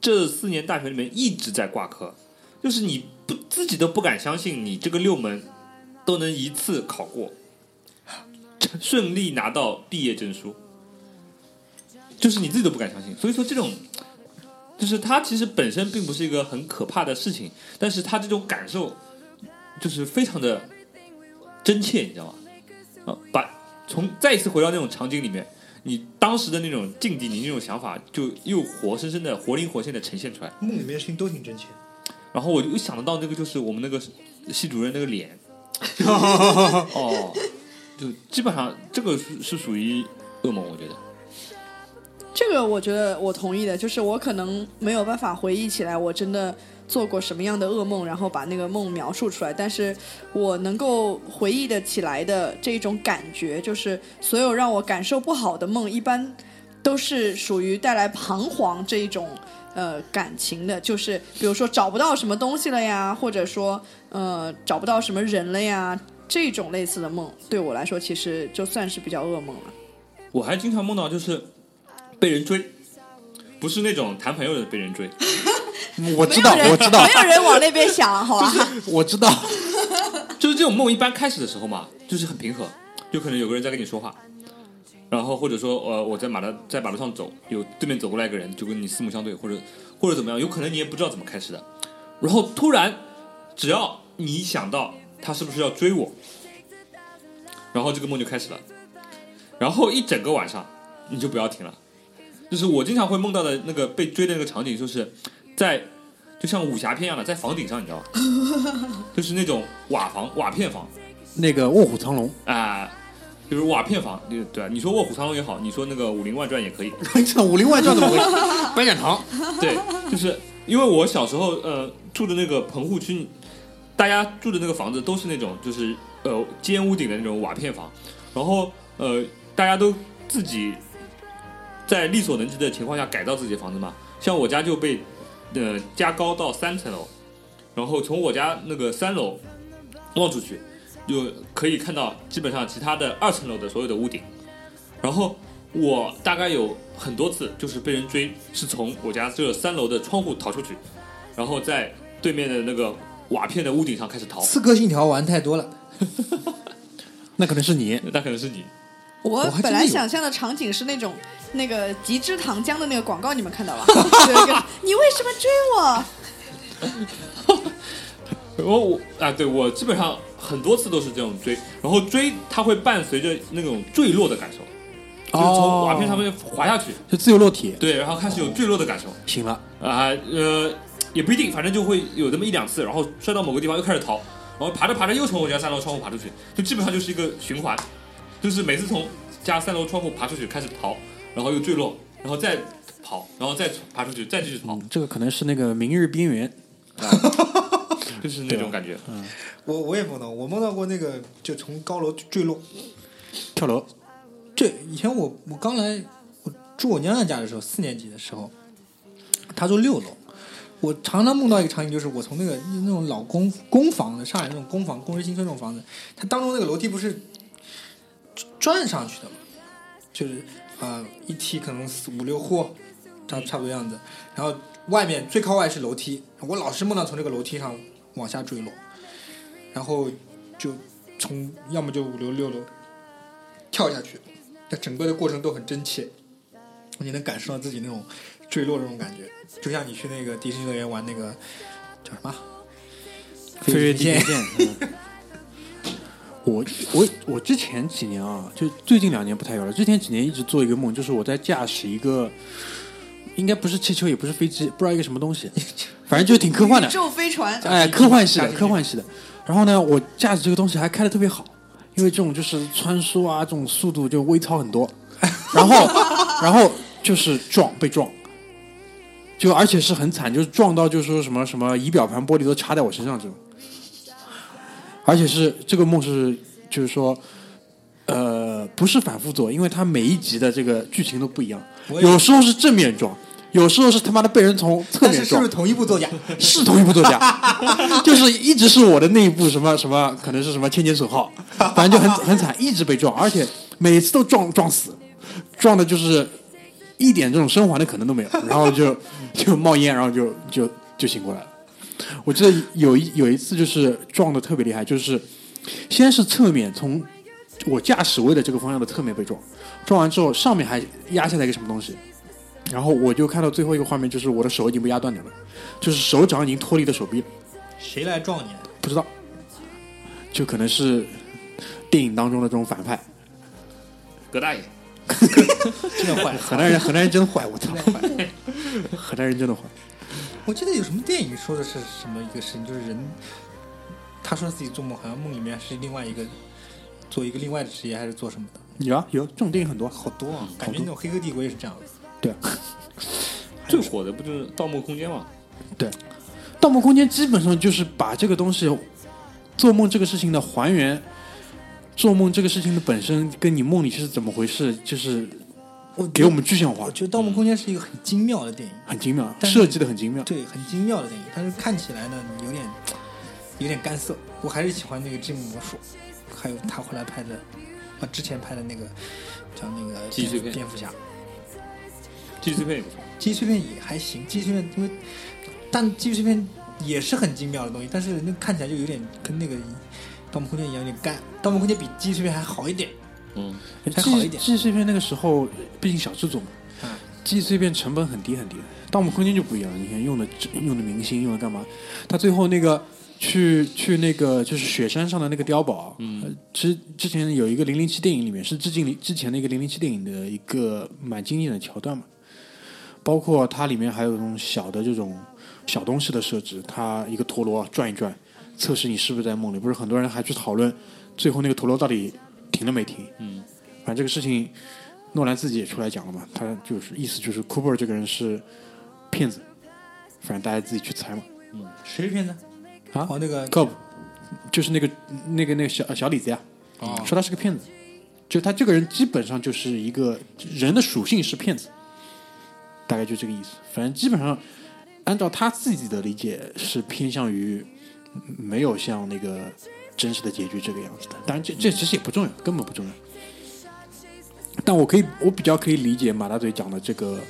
这四年大学里面一直在挂科，就是你不自己都不敢相信你这个六门都能一次考过，顺利拿到毕业证书，就是你自己都不敢相信。所以说这种就是它其实本身并不是一个很可怕的事情，但是它这种感受就是非常的真切，你知道吗？啊，把从再一次回到那种场景里面，你当时的那种境地，你那种想法，就又活生生的、活灵活现的呈现出来。梦里面的事情都挺真切。然后我就想得到那个，就是我们那个系主任那个脸。哦，就基本上这个是属于噩梦，我觉得。这个我觉得我同意的，就是我可能没有办法回忆起来我真的做过什么样的噩梦，然后把那个梦描述出来，但是我能够回忆的起来的这一种感觉，就是所有让我感受不好的梦一般都是属于带来彷徨这一种呃感情的，就是比如说找不到什么东西了呀，或者说呃找不到什么人了呀，这种类似的梦对我来说其实就算是比较噩梦了。我还经常梦到就是被人追，不是那种谈朋友的被人追。我知道我知道没有人往那边想好吧、就是、我知道就是这种梦一般开始的时候嘛，就是很平和，就可能有个人在跟你说话，然后或者说呃，我在马路在马路上走，有对面走过来一个人就跟你四目相对，或者或者怎么样，有可能你也不知道怎么开始的，然后突然只要你想到他是不是要追我，然后这个梦就开始了，然后一整个晚上你就不要停了。就是我经常会梦到的那个被追的那个场景，就是在就像武侠片一样的在房顶上，你知道吗？就是那种瓦房瓦片房，那个卧虎藏龙啊、呃，就是瓦片房，对啊，你说卧虎藏龙也好，你说那个武林外传也可以。武林外传怎么回事？白展堂。对，就是因为我小时候呃住的那个棚户区，大家住的那个房子都是那种就是呃尖屋顶的那种瓦片房，然后呃大家都自己在力所能及的情况下改造自己的房子嘛，像我家就被呃加高到三层楼，然后从我家那个三楼望出去就可以看到基本上其他的二层楼的所有的屋顶，然后我大概有很多次就是被人追，是从我家这三楼的窗户逃出去，然后在对面的那个瓦片的屋顶上开始逃。刺客信条玩太多了。那可能是你那可能是你我本来想象的场景是那种那个极致糖浆的那个广告，你们看到了？你为什么追我？我我啊，对，我基本上很多次都是这种追，然后追它会伴随着那种坠落的感受，哦、就是从瓦片上面滑下去，就自由落体。对，然后开始有坠落的感受。醒、哦、了啊、呃，呃，也不一定，反正就会有这么一两次，然后摔到某个地方又开始逃，然后爬着爬着又从我家三楼窗户爬出去，就基本上就是一个循环。就是每次从家三楼窗户爬出去开始逃，然后又坠落，然后再跑，然后再爬出去，再继续跑、嗯、这个可能是那个明日边缘、啊、就是那种感觉、嗯、我我也梦到我梦到过那个就从高楼坠落跳楼。这以前我我刚来我住我娘娘家的时候，四年级的时候，她住六楼，我常常梦到一个场景，就是我从那个那种老公公房的上海那种公房工人新村那种房子，它当中那个楼梯不是转上去的嘛，就是啊、呃，一梯可能四五六户，差差不多样子。然后外面最靠外是楼梯，我老是梦到从这个楼梯上往下坠落，然后就从要么就五楼六楼跳下去，但整个的过程都很真切，你能感受到自己那种坠落的那种感觉，就像你去那个迪士尼乐园玩那个叫什么飞跃地平线。我我我之前几年啊，就最近两年不太有了。之前几年一直做一个梦，就是我在驾驶一个，应该不是气球，也不是飞机，不知道一个什么东西，反正就挺科幻的。宇宙飞船，哎，科幻系的，科幻系的。然后呢，我驾驶这个东西还开得特别好，因为这种就是穿梭啊，这种速度就微超很多。然后，然后就是撞被撞，就而且是很惨，就是撞到就是说什么什么仪表盘玻璃都插在我身上这种。而且是这个梦是就是说呃不是反复做，因为它每一集的这个剧情都不一样，有时候是正面撞，有时候是他妈的被人从侧面撞。但是是不是同一部作家？是同一部作家。就是一直是我的那一部什么什么，可能是什么千年损耗，反正就很很惨，一直被撞，而且每次都撞撞死，撞的就是一点这种生还的可能都没有，然后就就冒烟，然后就就就醒过来了。我记得有一有一次就是撞得特别厉害，就是先是侧面从我驾驶位的这个方向的侧面被撞，撞完之后上面还压下来一个什么东西，然后我就看到最后一个画面，就是我的手已经被压断掉了，就是手掌已经脱离了手臂。谁来撞你？不知道，就可能是电影当中的这种反派。葛大爷真的坏，河南人河南人真坏，我操，河南人真的坏。我记得有什么电影说的是什么一个事情，就是人他说自己做梦，好像梦里面是另外一个做一个另外的职业还是做什么的。有啊有，这种电影很多，好多啊，感觉那种黑客帝国也是这样的。对，最火的不就是盗梦空间吗？对，盗梦空间基本上就是把这个东西做梦这个事情的还原，做梦这个事情的本身跟你梦里是怎么回事，就是给我们具象化。我觉得《盗梦空间》是一个很精妙的电影，很精妙，设计的很精妙，对，很精妙的电影。但是看起来呢，有点有点干涩。我还是喜欢那个《致命魔术》，还有他后来拍的，啊，之前拍的那个叫那个《蝙蝠侠》。记忆碎片，记忆碎片也还行，记忆碎片因为但记忆碎片也是很精妙的东西，但是那看起来就有点跟那个《盗梦空间》一样，有点干。《盗梦空间》比《记忆碎片》还好一点。嗯，还好一点。记忆碎片那个时候毕竟小制作嘛，嗯，记忆碎片成本很低很低。盗梦空间就不一样，你看用的用的明星，用的干嘛？他最后那个去去那个就是雪山上的那个碉堡，嗯，呃、之之前有一个零零七电影里面是致敬之前那个零零七电影的一个蛮经典的桥段嘛，包括它里面还有那种小的这种小东西的设置，它一个陀螺转一转，测试你是不是在梦里。不是很多人还去讨论最后那个陀螺到底停了没停？嗯，反正这个事情，诺兰自己也出来讲了嘛，他就是意思就是库珀这个人是骗子，反正大家自己去猜嘛。嗯，谁是骗子？啊，哦，那个 Cobb 就是那个那个那个小小李子呀，啊，哦，说他是个骗子，就他这个人基本上就是一个人的属性是骗子，大概就这个意思。反正基本上按照他自己的理解是偏向于没有像那个真实的结局这个样子的，当然这这其实也不重要，根本不重要。但我可以，我比较可以理解马大嘴讲的这个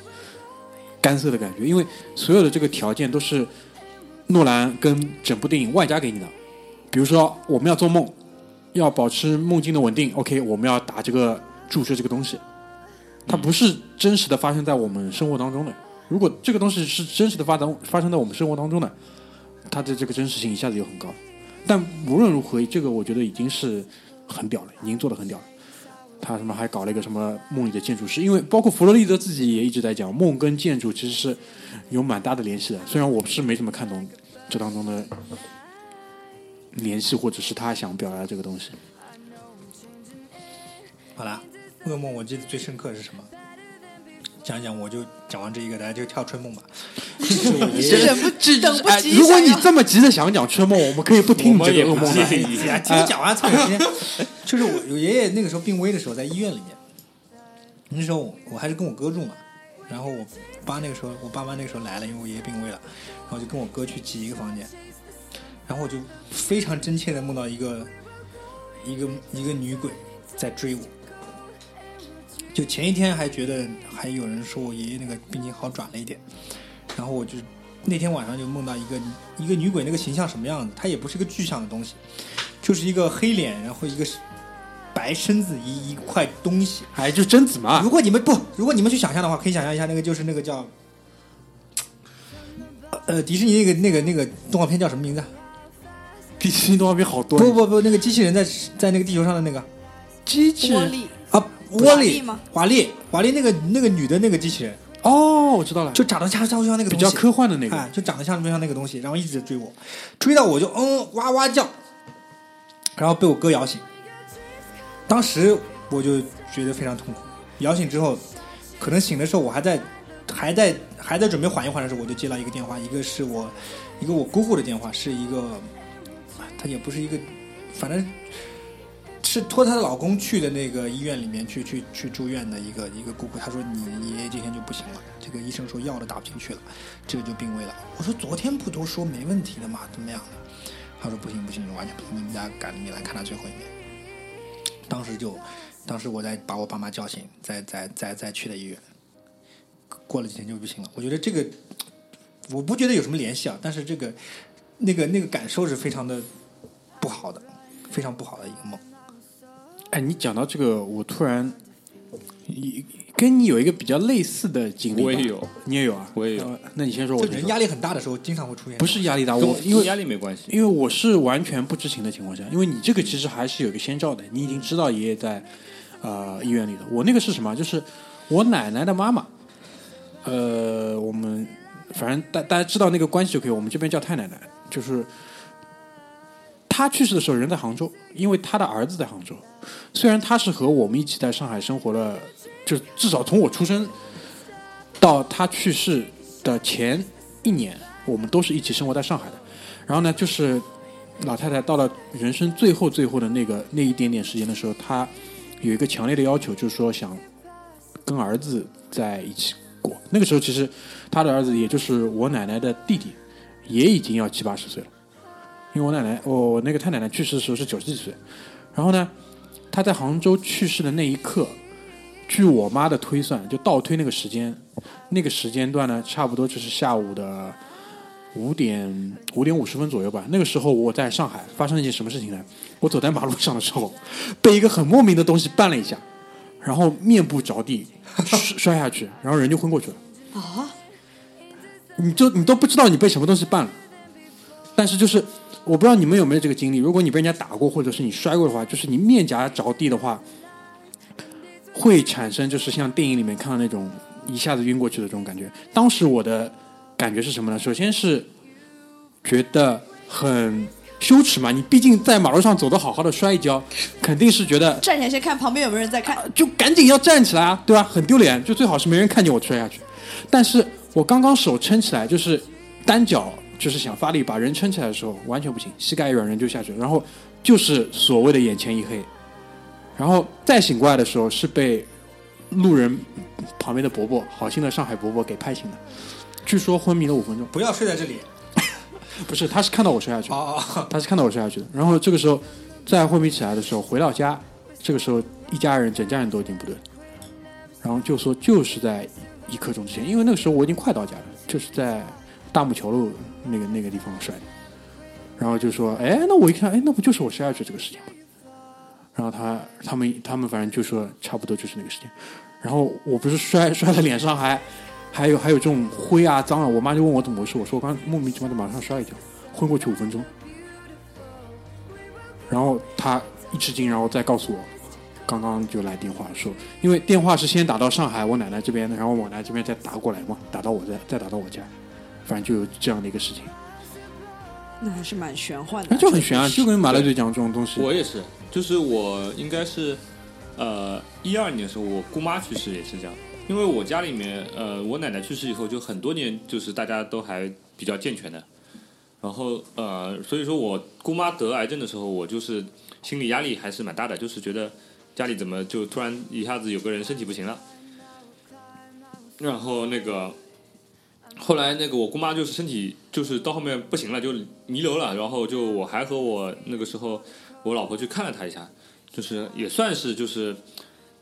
干涩的感觉，因为所有的这个条件都是诺兰跟整部电影外加给你的。比如说我们要做梦，要保持梦境的稳定 ，OK， 我们要打这个注射这个东西，它不是真实的发生在我们生活当中的。如果这个东西是真实的发生发生在我们生活当中的，它的这个真实性一下子就很高。但无论如何，这个我觉得已经是很屌了，已经做得很屌了。他什么还搞了一个什么梦里的建筑师，因为包括弗洛伊德自己也一直在讲，梦跟建筑其实是有蛮大的联系的。虽然我是没怎么看懂这当中的联系，或者是他想表达这个东西。好了，噩梦我记得最深刻是什么？讲讲我就讲完这一个，大家就跳春梦吧。忍不止等不及、哎。如果你这么急的想讲春梦，我们可以不听你这个噩梦了。其实讲完差不多时间。就是我我爷爷那个时候病危的时候，在医院里面，那时候 我, 我还是跟我哥住嘛。然后我爸那个时候，我爸妈那个时候来了，因为我爷爷病危了，然后就跟我哥去挤一个房间。然后我就非常真切的梦到一个一个一个女鬼在追我。就前一天还觉得还有人说我爷爷那个病情好转了一点，然后我就那天晚上就梦到一个一个女鬼，那个形象什么样子，它也不是一个具象的东西，就是一个黑脸，然后一个白身子，一一块东西，哎，就贞子嘛。如果你们不，如果你们去想象的话，可以想象一下，那个就是那个叫呃迪士尼那个那个那个动画片叫什么名字？迪士尼动画片好多。不不不，那个机器人在在那个地球上的那个机器人。瓦力吗？瓦力，瓦力那个那个女的那个机器人，哦，我知道了，就长得像像那个东西，比较科幻的那个，哎，就长得像像那个东西，然后一直追我，追到我就嗯哇哇叫，然后被我哥摇醒，当时我就觉得非常痛苦。摇醒之后，可能醒的时候我还在还在还在准备缓一缓的时候，我就接到一个电话，一个是我一个我姑姑的电话，是一个，她也不是一个，反正。是托她的老公去的那个医院里面去去去住院的一个一个姑姑，她说你爷爷这天就不行了，这个医生说药都打不进去了，这个就病危了。我说昨天不都说没问题的嘛，怎么样的？她说不行不行，完全不行，你们家赶紧来看他最后一面。当时就，当时我在把我爸妈叫醒，再再再再去的医院。过了几天就不行了。我觉得这个，我不觉得有什么联系啊，但是这个那个那个感受是非常的不好的，非常不好的一个梦。哎，你讲到这个，我突然跟你有一个比较类似的经历吧。我也有，你也有啊？我也有。呃、那你先说，我先说。压力很大的时候，经常会出现。不是压力大，我因为压力没关系，因为我是完全不知情的情况下，因为你这个其实还是有一个先兆的，你已经知道爷爷在呃医院里的。我那个是什么？就是我奶奶的妈妈，呃，我们反正大大家知道那个关系就可以，我们这边叫太奶奶。就是她去世的时候，人在杭州，因为她的儿子在杭州。虽然她是和我们一起在上海生活了。就至少从我出生到他去世的前一年，我们都是一起生活在上海的。然后呢，就是老太太到了人生最后最后的那个那一点点时间的时候，她有一个强烈的要求，就是说想跟儿子在一起过。那个时候其实她的儿子也就是我奶奶的弟弟，也已经要七八十岁了，因为我奶奶我那个太奶奶去世的时候是九十几岁。然后呢，她在杭州去世的那一刻，据我妈的推算，就倒推那个时间，那个时间段呢，差不多就是下午的五点五点五十分左右吧。那个时候我在上海发生了一件什么事情呢？我走在马路上的时候，被一个很莫名的东西绊了一下，然后面部着地摔下去，然后人就昏过去了。啊！你就你都不知道你被什么东西绊了，但是就是我不知道你们有没有这个经历，如果你被人家打过或者是你摔过的话，就是你面颊着地的话。会产生就是像电影里面看到那种一下子晕过去的这种感觉。当时我的感觉是什么呢？首先是觉得很羞耻嘛，你毕竟在马路上走得好好的摔一跤，肯定是觉得站起来先看旁边有没有人在看、啊、就赶紧要站起来啊，对吧？很丢脸，就最好是没人看见我摔下去。但是我刚刚手撑起来，就是单脚就是想发力把人撑起来的时候，完全不行，膝盖一软人就下去了，然后就是所谓的眼前一黑。然后再醒过来的时候，是被路人旁边的伯伯，好心的上海伯伯给拍醒的。据说昏迷了五分钟。不要睡在这里。不是，他是看到我摔下去。哦哦。他是看到我摔下去的。然后这个时候，在昏迷起来的时候，回到家，这个时候一家人整家人都已经不对了。然后就说就是在一刻钟之前，因为那个时候我已经快到家了，就是在大木桥路那个那个地方摔的。然后就说，哎，那我一看，哎，那不就是我摔下去这个事情吗？然后他他们他们反正就说差不多就是那个时间。然后我不是摔摔在脸上还还有还有这种灰啊脏啊，我妈就问我怎么回事，我说我刚莫名其妙的马上摔一跤，昏过去五分钟。然后他一吃惊，然后再告诉我，刚刚就来电话说，因为电话是先打到上海我奶奶这边，然后我奶奶这边再打过来嘛，打到我再再打到我家，反正就有这样的一个事情。那还是蛮玄幻的、啊、就很玄啊，就跟马来嘴讲这种东西。我也是，就是我应该是呃一二年的时候，我姑妈去世也是这样。因为我家里面呃我奶奶去世以后就很多年，就是大家都还比较健全的，然后呃所以说我姑妈得癌症的时候，我就是心理压力还是蛮大的，就是觉得家里怎么就突然一下子有个人身体不行了。然后那个后来那个我姑妈就是身体就是到后面不行了，就弥留了。然后就我还和我那个时候我老婆去看了她一下，就是也算是就是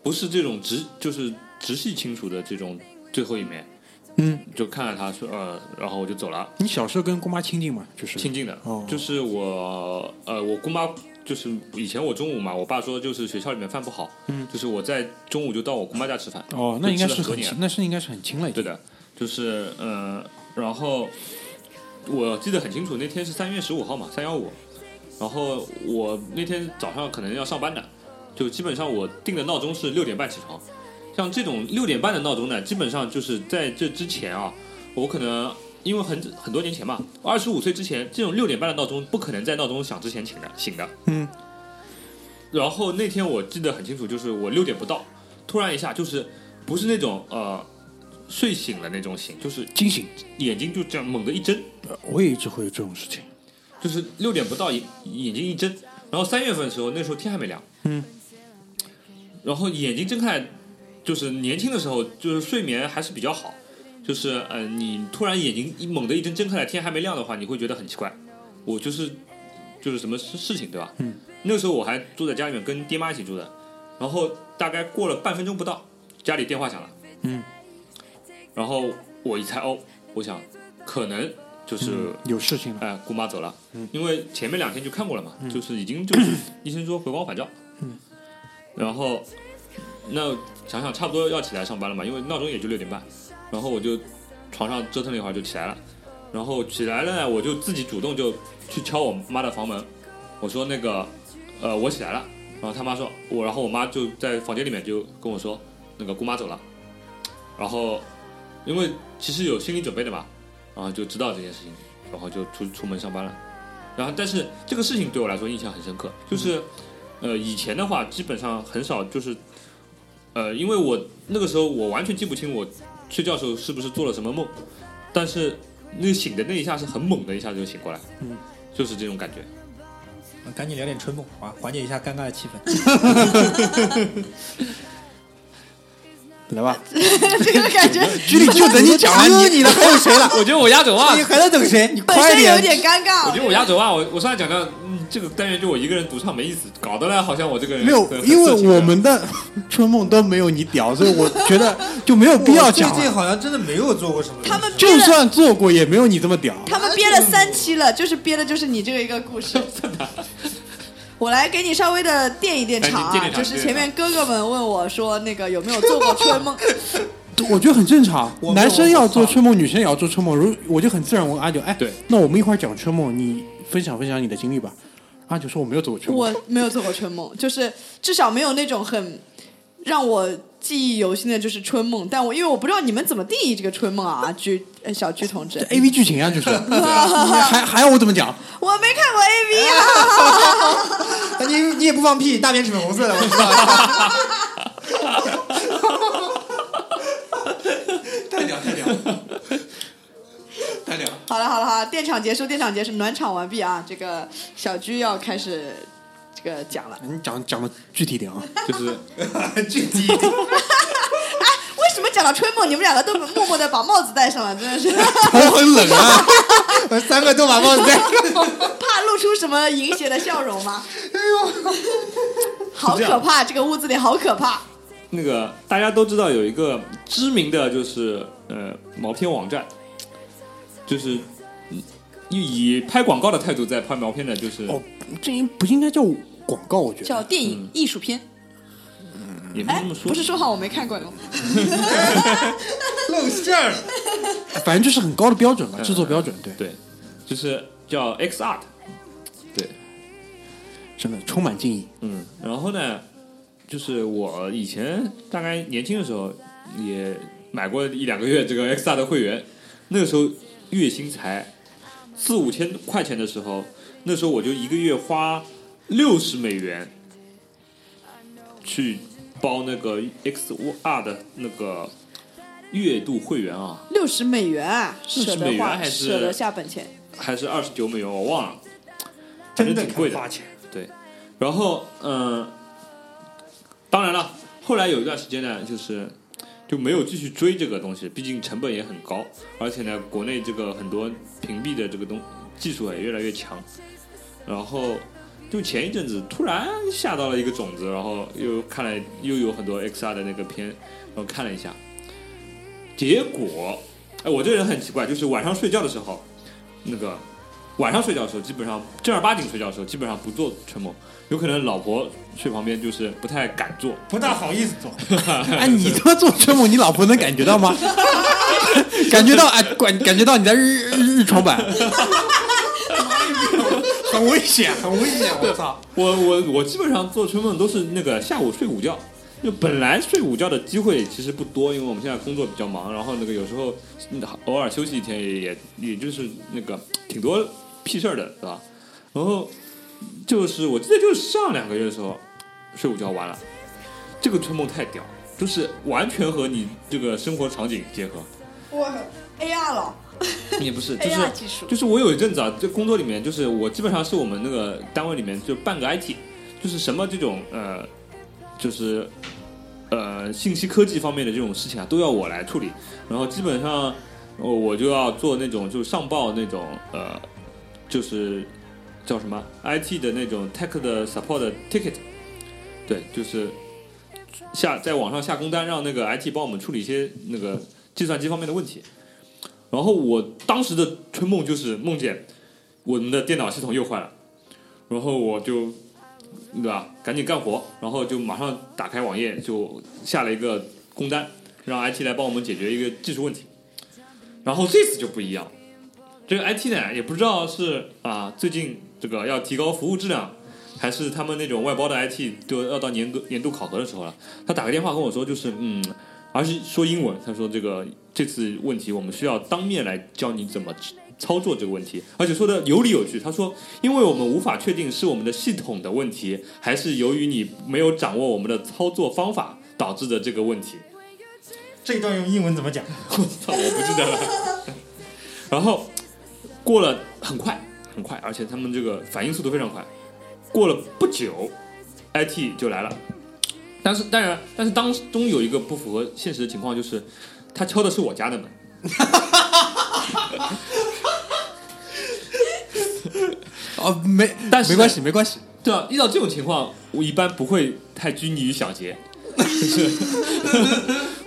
不是这种直就是直系亲属的这种最后一面，嗯，就看了她说呃，然后我就走了。你小时候跟姑妈亲近吗？就是亲近的，哦、就是我呃我姑妈就是以前我中午嘛，我爸说就是学校里面饭不好，嗯，就是我在中午就到我姑妈家吃饭。哦，那应该是很那是应该是很亲了一点，对的。就是嗯、呃，然后我记得很清楚，那天是三月十五号嘛，三幺五。然后我那天早上可能要上班的，就基本上我定的闹钟是六点半起床。像这种六点半的闹钟呢，基本上就是在这之前啊，我可能因为很很多年前嘛，二十五岁之前，这种六点半的闹钟不可能在闹钟响之前醒的，醒的。嗯。然后那天我记得很清楚，就是我六点不到，突然一下就是不是那种呃。睡醒了那种醒，就是惊醒，眼睛就这样猛地一睁。我也一直会有这种事情，就是六点不到眼眼睛一睁，然后三月份的时候，那时候天还没亮，嗯，然后眼睛睁开，就是年轻的时候，就是睡眠还是比较好，就是嗯、呃，你突然眼睛一猛地一睁睁开来，天还没亮的话，你会觉得很奇怪。我就是就是什么事情对吧？嗯，那个时候我还住在家里面跟爹妈一起住的，然后大概过了半分钟不到，家里电话响了，嗯。然后我一猜哦，我想可能就是、嗯、有事情了，哎、呃，姑妈走了、嗯，因为前面两天就看过了嘛，嗯、就是已经就是医生说回光返照，嗯，然后那想想差不多要起来上班了嘛，因为闹钟也就六点半，然后我就床上折腾了一会儿就起来了，然后起来了呢，我就自己主动就去敲我妈的房门，我说那个呃我起来了，然后他妈说我，然后我妈就在房间里面就跟我说那个姑妈走了，然后因为其实有心理准备的嘛，然后就知道这件事情，然后就出出门上班了。然后但是这个事情对我来说印象很深刻，就是呃以前的话基本上很少，就是呃因为我那个时候我完全记不清我睡觉的时候是不是做了什么梦，但是那醒的那一下是很猛的，一下就醒过来，嗯，就是这种感觉。赶紧聊点春梦啊，缓解一下尴尬的气氛。来吧，这个感觉局里就等你讲完，你你的还有谁了？我觉得我压轴啊，你还能等谁？你快点，有点尴尬。我觉得我压轴啊，我我上来讲讲、嗯，这个单元就我一个人独唱没意思，搞得来好像我这个人没有，因为我们的春梦都没有你屌，所以我觉得就没有必要讲。最近好像真的没有做过什么，他们就算做过也没有你这么屌。他们憋了三期了，就是憋的就是你这个一个故事。我来给你稍微的垫一垫场啊，就是前面哥哥们问我说那个有没有做过春梦，我觉得很正常，男生要做春梦，女生也要做春梦。如我就很自然问阿九，哎，对，那我们一块讲春梦，你分享分享你的经历吧。阿九说我没有做过春梦，我没有做过春梦，就是至少没有那种很让我记忆犹新的就是春梦。但我因为我不知道你们怎么定义这个春梦啊，居小居同志 A V 剧情啊，就是还还要我怎么讲？我没看过 A V 啊。你你也不放屁，大便是粉红色的，我知道。太屌太屌太屌！好了好了好了，电场结束，电场结束，暖场完毕啊！这个小居要开始这个讲了，你讲讲的具体点啊，就是具体。哎，为什么讲到春梦，你们两个都默默的把帽子戴上了？真的是头很冷啊！我三个都把帽子戴上了。露出什么淫邪的笑容吗？哎呦，好可怕！ 这, 这个屋子里好可怕。那个大家都知道有一个知名的就是呃毛片网站，就是以拍广告的态度在拍毛片的，就是哦，这不应该叫广告，我觉得叫电影、嗯、艺术片。也没这么说，不是说好我没看过吗？露馅儿，反正就是很高的标准嘛，制作标准，对、嗯、对，就是叫 Xart。真的充满敬意。嗯，然后呢，就是我以前大概年轻的时候也买过一两个月这个 Xart 的会员，那个时候月薪才四五千块钱的时候，那时候我就一个月花六十美元去包那个 Xart 的那个月度会员啊，六十美元啊，舍得花还是舍得下本钱，还是二十九美元，我忘了，真的挺贵的。对，然后嗯、呃，当然了，后来有一段时间呢，就是就没有继续追这个东西，毕竟成本也很高，而且呢，国内这个很多屏蔽的这个东技术也越来越强。然后就前一阵子突然下到了一个种子，然后又看了又有很多 X R 的那个片，然后看了一下，结果哎，我这人很奇怪，就是晚上睡觉的时候，那个。晚上睡觉的时候，基本上正儿八经睡觉的时候，基本上不做春梦，有可能老婆睡旁边，就是不太敢做，不大好意思做。哎，你他妈做春梦，你老婆能感觉到吗？感觉到啊，感感觉到你在日日日床板，很危险，很危险！我操！我我我基本上做春梦都是那个下午睡午觉，就本来睡午觉的机会其实不多，因为我们现在工作比较忙，然后那个有时候偶尔休息一天也也也就是那个挺多。屁事儿的，是吧？然后就是我记得就是上两个月的时候睡午觉完了，这个春梦太屌，就是完全和你这个生活场景结合。我 A R 了，也不是，就是就是我有一阵子啊，这工作里面就是我基本上是我们那个单位里面就半个 I T， 就是什么这种呃，就是呃信息科技方面的这种事情啊，都要我来处理。然后基本上我就要做那种就是上报那种呃。就是叫什么 I T 的那种 tech 的 support 的 ticket， 对，就是下在网上下工单，让那个 I T 帮我们处理一些那个计算机方面的问题。然后我当时的春梦就是梦见我们的电脑系统又坏了，然后我就对吧？赶紧干活，然后就马上打开网页，就下了一个工单，让 I T 来帮我们解决一个技术问题。然后这次就不一样，这个 I T 呢也不知道是啊，最近这个要提高服务质量，还是他们那种外包的 I T 就要到年度年度考核的时候了。他打个电话跟我说，就是嗯，而是说英文，他说这个这次问题我们需要当面来教你怎么操作这个问题，而且说的有理有据。他说，因为我们无法确定是我们的系统的问题，还是由于你没有掌握我们的操作方法导致的这个问题。这一段用英文怎么讲？我操，我不记得了。然后过了很快很快，而且他们这个反应速度非常快。过了不久 ，I T 就来了。但是当然，但是当中有一个不符合现实的情况，就是他敲的是我家的门。哦，没，但是没关系，没关系。对啊，遇到这种情况，我一般不会太拘泥于小节。就是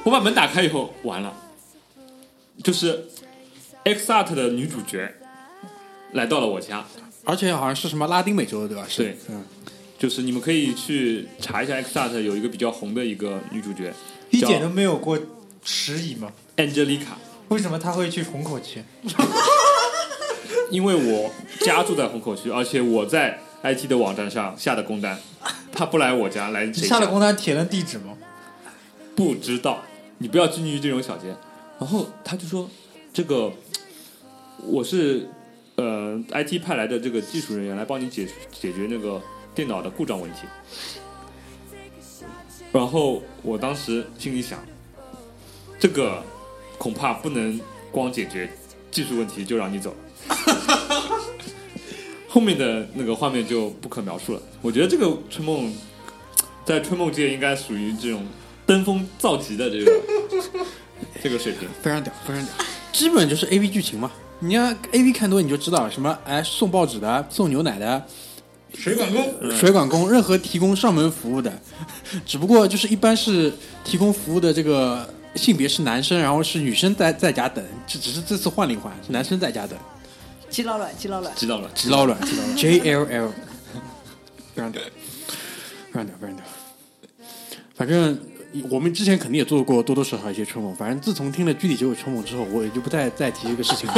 我把门打开以后，完了，就是Xart的女主角来到了我家，而且好像是什么拉丁美洲的，对吧？对，嗯，就是你们可以去查一下Xart有一个比较红的一个女主角，一点都没有过迟疑吗 ？Angelica， 为什么她会去虹口区？因为我家住在虹口区，而且我在 I T 的网站上下的工单，他不来我家来谁家？你下的工单填了地址吗？不知道，你不要拘泥于这种小节。然后他就说：“这个我是呃 I T 派来的这个技术人员来帮你解解决那个电脑的故障问题。”然后我当时心里想，这个恐怕不能光解决技术问题就让你走。后面的那个画面就不可描述了。我觉得这个春梦在春梦界应该属于这种登峰造极的这个这个水平，非常屌，非常屌。基本就是 A V 剧情嘛，你要 A V 看多你就知道了，什么哎送报纸的、送牛奶的、水管工、嗯、水管工，任何提供上门服务的，只不过就是一般是提供服务的这个性别是男生，然后是女生在在家等，只只是这次换了一换，是男生在家等。鸡老卵，鸡老卵，鸡老卵，鸡老卵，鸡老卵 ，J L L， 非常屌，非常屌，非常屌。反正我们之前肯定也做过多多少少一些春梦，反正自从听了具体结果春梦之后，我也就不再再提这个事情了，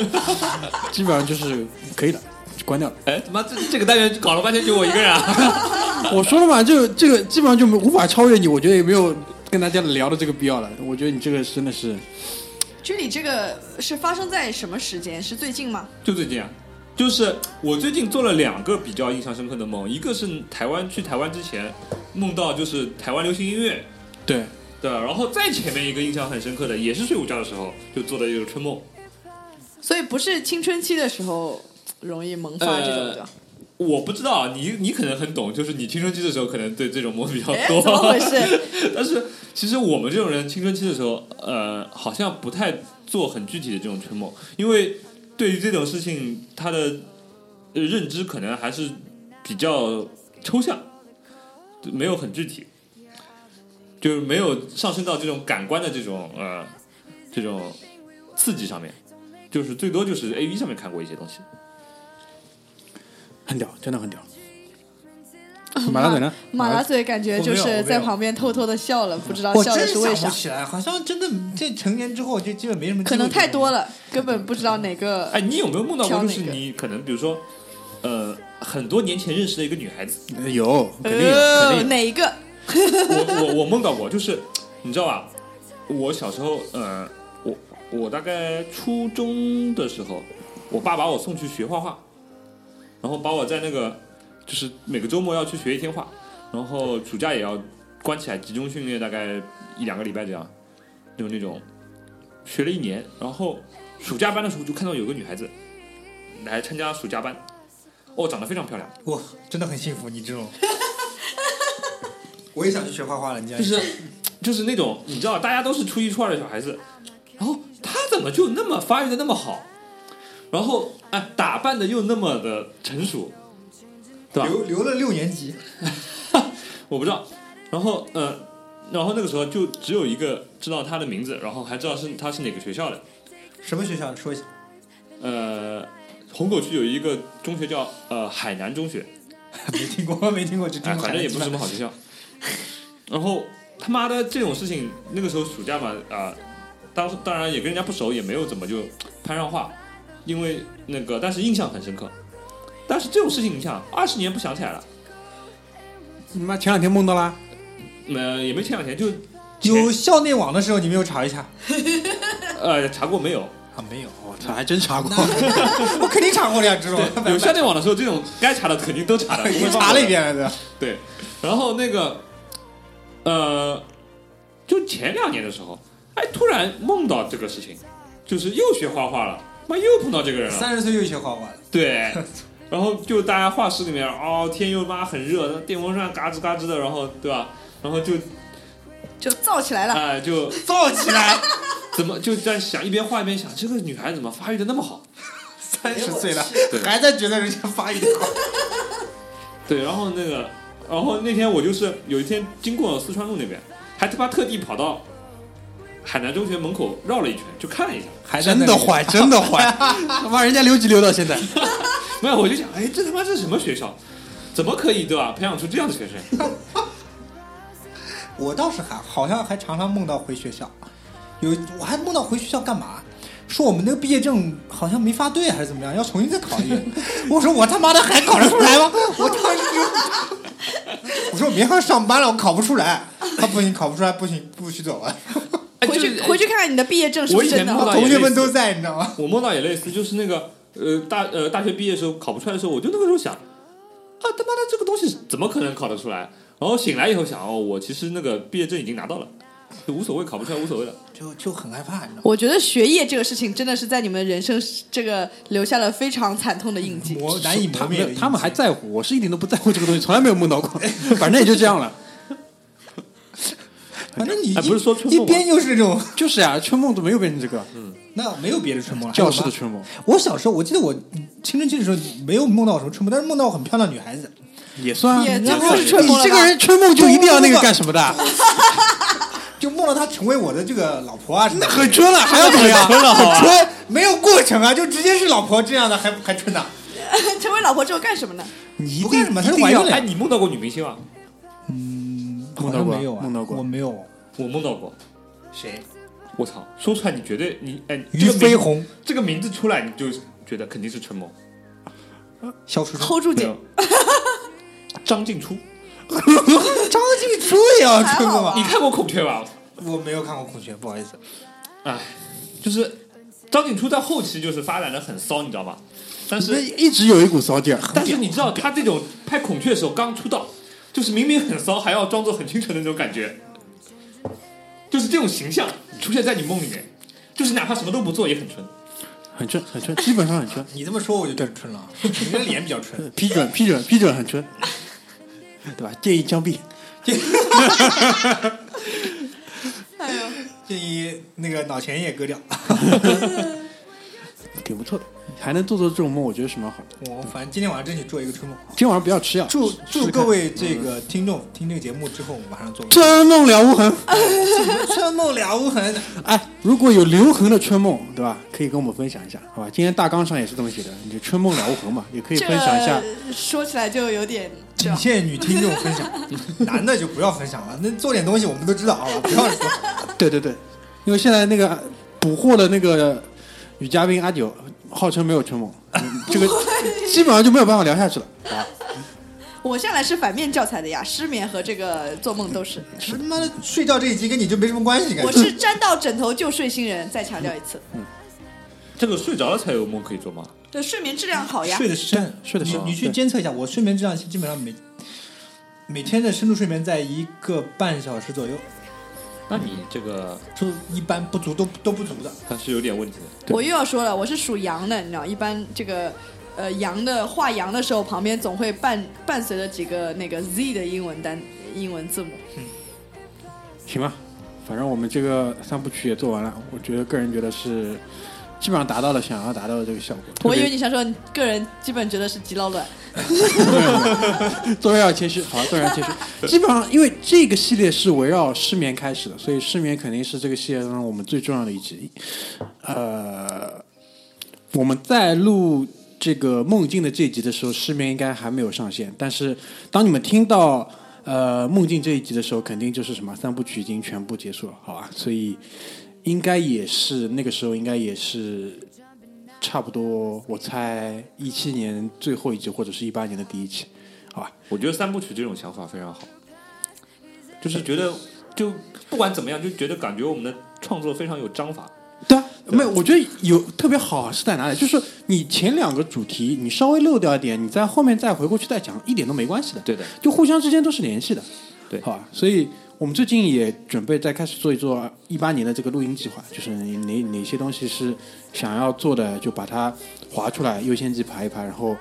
基本上就是可以了，就关掉了。哎，他妈这这个单元搞了半天就我一个人啊！我说了嘛，就这个基本上就无法超越你，我觉得也没有跟大家聊的这个必要了。我觉得你这个真的是。就你这个是发生在什么时间？是最近吗？就最近啊，就是我最近做了两个比较印象深刻的梦，一个是台湾去台湾之前梦到就是台湾流行音乐，对对，然后再前面一个印象很深刻的也是睡午觉的时候就做的一个春梦，所以不是青春期的时候容易萌发这种的。呃我不知道，你你可能很懂，就是你青春期的时候可能对这种梦比较多，怎么回事？但是其实我们这种人青春期的时候，呃，好像不太做很具体的这种春梦，因为对于这种事情，他的认知可能还是比较抽象，没有很具体，就是没有上升到这种感官的这种呃这种刺激上面，就是最多就是 A V 上面看过一些东西。很屌，真的很屌。马拉嘴呢？马拉嘴感觉就是在旁边偷偷的笑了，不知道笑的是为啥。我真想不起来，好像真的这成年之后就基本没什么。可能太多了，根本不知道哪个。哎，你有没有梦到过？就是你可能比如说，呃，很多年前认识的一个女孩子，有肯定有，肯定有哪一个？我我我梦到过，就是你知道吧？我小时候，呃，我我大概初中的时候，我爸把我送去学画画。然后把我在那个就是每个周末要去学一天画，然后暑假也要关起来集中训练大概一两个礼拜这样，就那种学了一年，然后暑假班的时候就看到有个女孩子来参加暑假班，哦，长得非常漂亮，哇，真的很幸福你这种。我也想去学画画了，你这样就是就是那种你知道大家都是初一初二的小孩子，然后她怎么就那么发育的那么好，然后哎，打扮的又那么的成熟，对吧？留留了六年级，我不知道。然后呃，然后那个时候就只有一个知道他的名字，然后还知道是他是哪个学校的，什么学校？说一下。呃，虹口区有一个中学叫呃海南中学，没听过，没听过，就听过、哎、反正也不是什么好学校。然后他妈的这种事情，那个时候暑假嘛，啊、呃，当当然也跟人家不熟，也没有怎么就攀上话，因为那个，但是印象很深刻。但是这种事情，你想二十年不想起来了，你妈前两天梦到啦？呃，也没前两天，就有校内网的时候，你没有查一下？呃，查过没有？啊，没有，我查还真查过，我肯定查过两只了。有校内网的时候，这种该查的肯定都查了，我查了一遍了。对，然后那个，呃，就前两年的时候，哎，突然梦到这个事情，就是又学画画了，妈又碰到这个人了，三十岁又学画画了。对，然后就大家画室里面，哦，天又妈很热，电风扇嘎吱嘎吱的，然后对吧？然后就就燥起来了，哎、呃，就燥起来。怎么就在想，一边画一边想，这个女孩怎么发育的那么好？三十岁了还在觉得人家发育的好。对，然后那个，然后那天我就是有一天经过四川路那边，还他妈特地跑到海南中学门口绕了一圈，就看了一下。还真的坏，真的坏，他妈人家留级留到现在。没有，我就想，哎，这他妈是什么学校？怎么可以对吧？培养出这样的学生？我倒是还好像还常常梦到回学校。有，我还梦到回学校干嘛？说我们那个毕业证好像没发对，还是怎么样，要重新再考一遍。我说我他妈的还考得出来吗？我当时就，我说我明天上班了，我考不出来。他、啊、不行，考不出来，不行，不许走了。回去、哎、回去看看你的毕业证是不是真的。我同学们都在，你知道吗？我梦到也类似，就是那个呃大呃大学毕业的时候考不出来的时候，我就那个时候想，啊他妈的这个东西怎么可能考得出来？然后醒来以后想，哦，我其实那个毕业证已经拿到了。无所谓，考不出来无所谓的，就就很害怕。我觉得学业这个事情真的是在你们人生这个留下了非常惨痛的印记，磨难以磨灭。他们还在乎，我是一点都不在乎这个东西，从来没有梦到过。反正也就这样了。反正你、哎、不是说春梦一边又是这种，就是啊，春梦都没有变成这个。嗯，那没有别的春梦了，教室的春梦。我小时候，我记得我青春期的时候没有梦到什么春梦，但是梦到我很漂亮的女孩子，也算啊。然后你这个人春梦就一定要那个干什么的？就梦到她成为我的这个老婆啊，那很春了，还要怎么样？很春了，很春，没有过程啊，就直接是老婆这样的，还还春呢、啊？成为老婆之后干什么呢？你不干什么，他是玩一哎，你梦到过女明星吗？嗯，梦到过，没有啊，梦到过，我没有，我梦到过。谁？我操，说出来你绝对你哎，俞飞鸿这个名字出来你就觉得肯定是春梦。小叔叔 hold 住姐，张静初。张静初也要春梦吗？你看过孔雀吧？我没有看过孔雀，不好意思。哎，就是张静初在后期就是发展的很骚，你知道吗？但是一直有一股骚劲儿。但是你知道他这种拍孔雀的时候刚出道，就是明明很骚，还要装作很清纯的那种感觉，就是这种形象出现在你梦里面，就是哪怕什么都不做也很纯。很春，很春，基本上很春。你这么说我就更春了，你的脸比较春。批准，批准，批准，很春。对吧？建议枪毙。哎呦！建议那个脑前叶割掉。挺不错的，还能做做这种梦，我觉得是蛮好的。我反正今天晚上争取做一个春梦。今天晚上不要吃药。祝祝各位这个听众、嗯、听这个节目之后，马上做个春梦了无痕。春梦了无痕。哎，如果有留痕的春梦，对吧？可以跟我们分享一下，好吧？今天大纲上也是这么写的，你就春梦了无痕嘛，也可以分享一下。说起来就有点。仅限女听众分享，男的就不要分享了。那做点东西我们都知道啊，不要说。对对对，因为现在那个捕获的那个女嘉宾阿九，号称没有春梦，这个基本上就没有办法聊下去了。啊、我向来是反面教材的呀，失眠和这个做梦都是。是他妈的睡觉这一集跟你就没什么关系，感觉。我是沾到枕头就睡新人，再强调一次。嗯，这个睡着了才有梦可以做吗？对，睡眠质量好呀。睡的是真，睡的是。你去监测一下，我睡眠质量基本上每每天的深度睡眠在一个半小时左右。那你这个就一般不足，都都不足的，但是有点问题的。我又要说了，我是属羊的，你知道，一般这个呃羊的画羊的时候，旁边总会伴伴随着几个那个 Z 的英文单英文字母。嗯，行吧，反正我们这个三部曲也做完了，我觉得个人觉得是。基本上达到了想要达到的这个效果。我以为你想说，你个人基本觉得是极老卵。做人要谦虚，好，做人要谦虚。基本上，因为这个系列是围绕失眠开始的，所以失眠肯定是这个系列当中我们最重要的一集。呃，我们在录这个梦境的这一集的时候，市面应该还没有上线，但是当你们听到呃梦境这一集的时候，肯定就是什么三部曲已经全部结束了，好吧？所以应该也是那个时候，应该也是差不多，我猜一七年最后一集或者是一八年的第一期，好吧？我觉得三部曲这种想法非常好，就是觉得就不管怎么样，就觉得感觉我们的创作非常有章法。对啊，没有，我觉得有特别好是在哪里？就是你前两个主题你稍微漏掉一点，你在后面再回过去再讲，一点都没关系的。对的，就互相之间都是联系的。对，好吧。所以我们最近也准备再开始做一做一八年的这个录音计划，就是哪哪些东西是想要做的，就把它划出来，优先级排一排，然后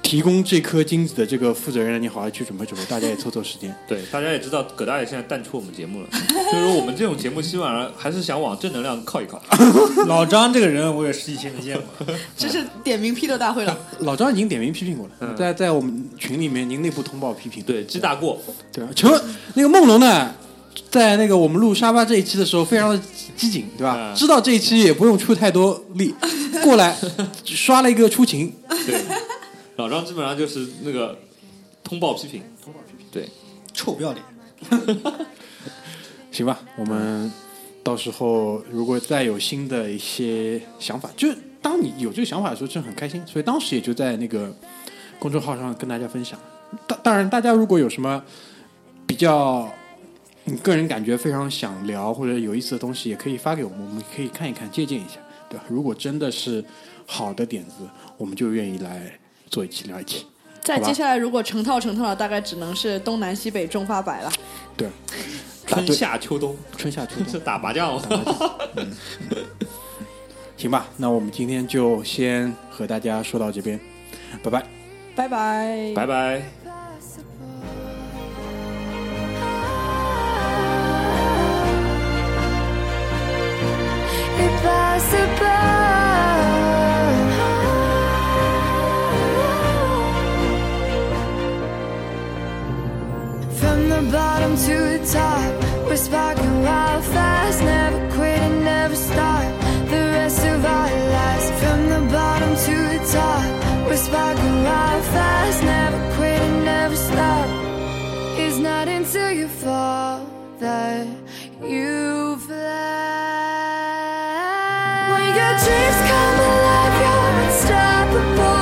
提供这颗金子的这个负责人，你好好去准备准备，大家也凑凑时间。对，大家也知道葛大爷现在淡出我们节目了，所以说我们这种节目希望还是想往正能量靠一靠。老张这个人我也是以前没见过，这是点名批斗大会了。老张已经点名批评过了，嗯、在在我们群里面您内部通报批评，对，记大过。对，请问那个梦龙呢？在那个我们录沙发这一期的时候非常的机警，对吧、嗯、知道这一期也不用出太多力，过来刷了一个出勤。对，老张基本上就是那个通报批评，通报批评，对，臭不要脸。行吧，我们到时候如果再有新的一些想法，就当你有这个想法的时候，真的很开心。所以当时也就在那个公众号上跟大家分享。当当然，大家如果有什么比较你个人感觉非常想聊或者有意思的东西，也可以发给我们，我们可以看一看，借鉴一下，对吧？如果真的是好的点子，我们就愿意来。做一期聊一期，再接下来如果成套成套了，大概只能是东南西北中发白了。对，春夏秋冬，春夏秋冬是打麻将。嗯嗯、行吧，那我们今天就先和大家说到这边，拜拜，拜拜，拜拜。From the bottom to the top, we're sparking wildfires, never quit and never stop, the rest of our lives. From the bottom to the top, we're sparking wildfires, never quit and never stop. It's not until you fall that you fly. When your dreams come alive, you're unstoppable.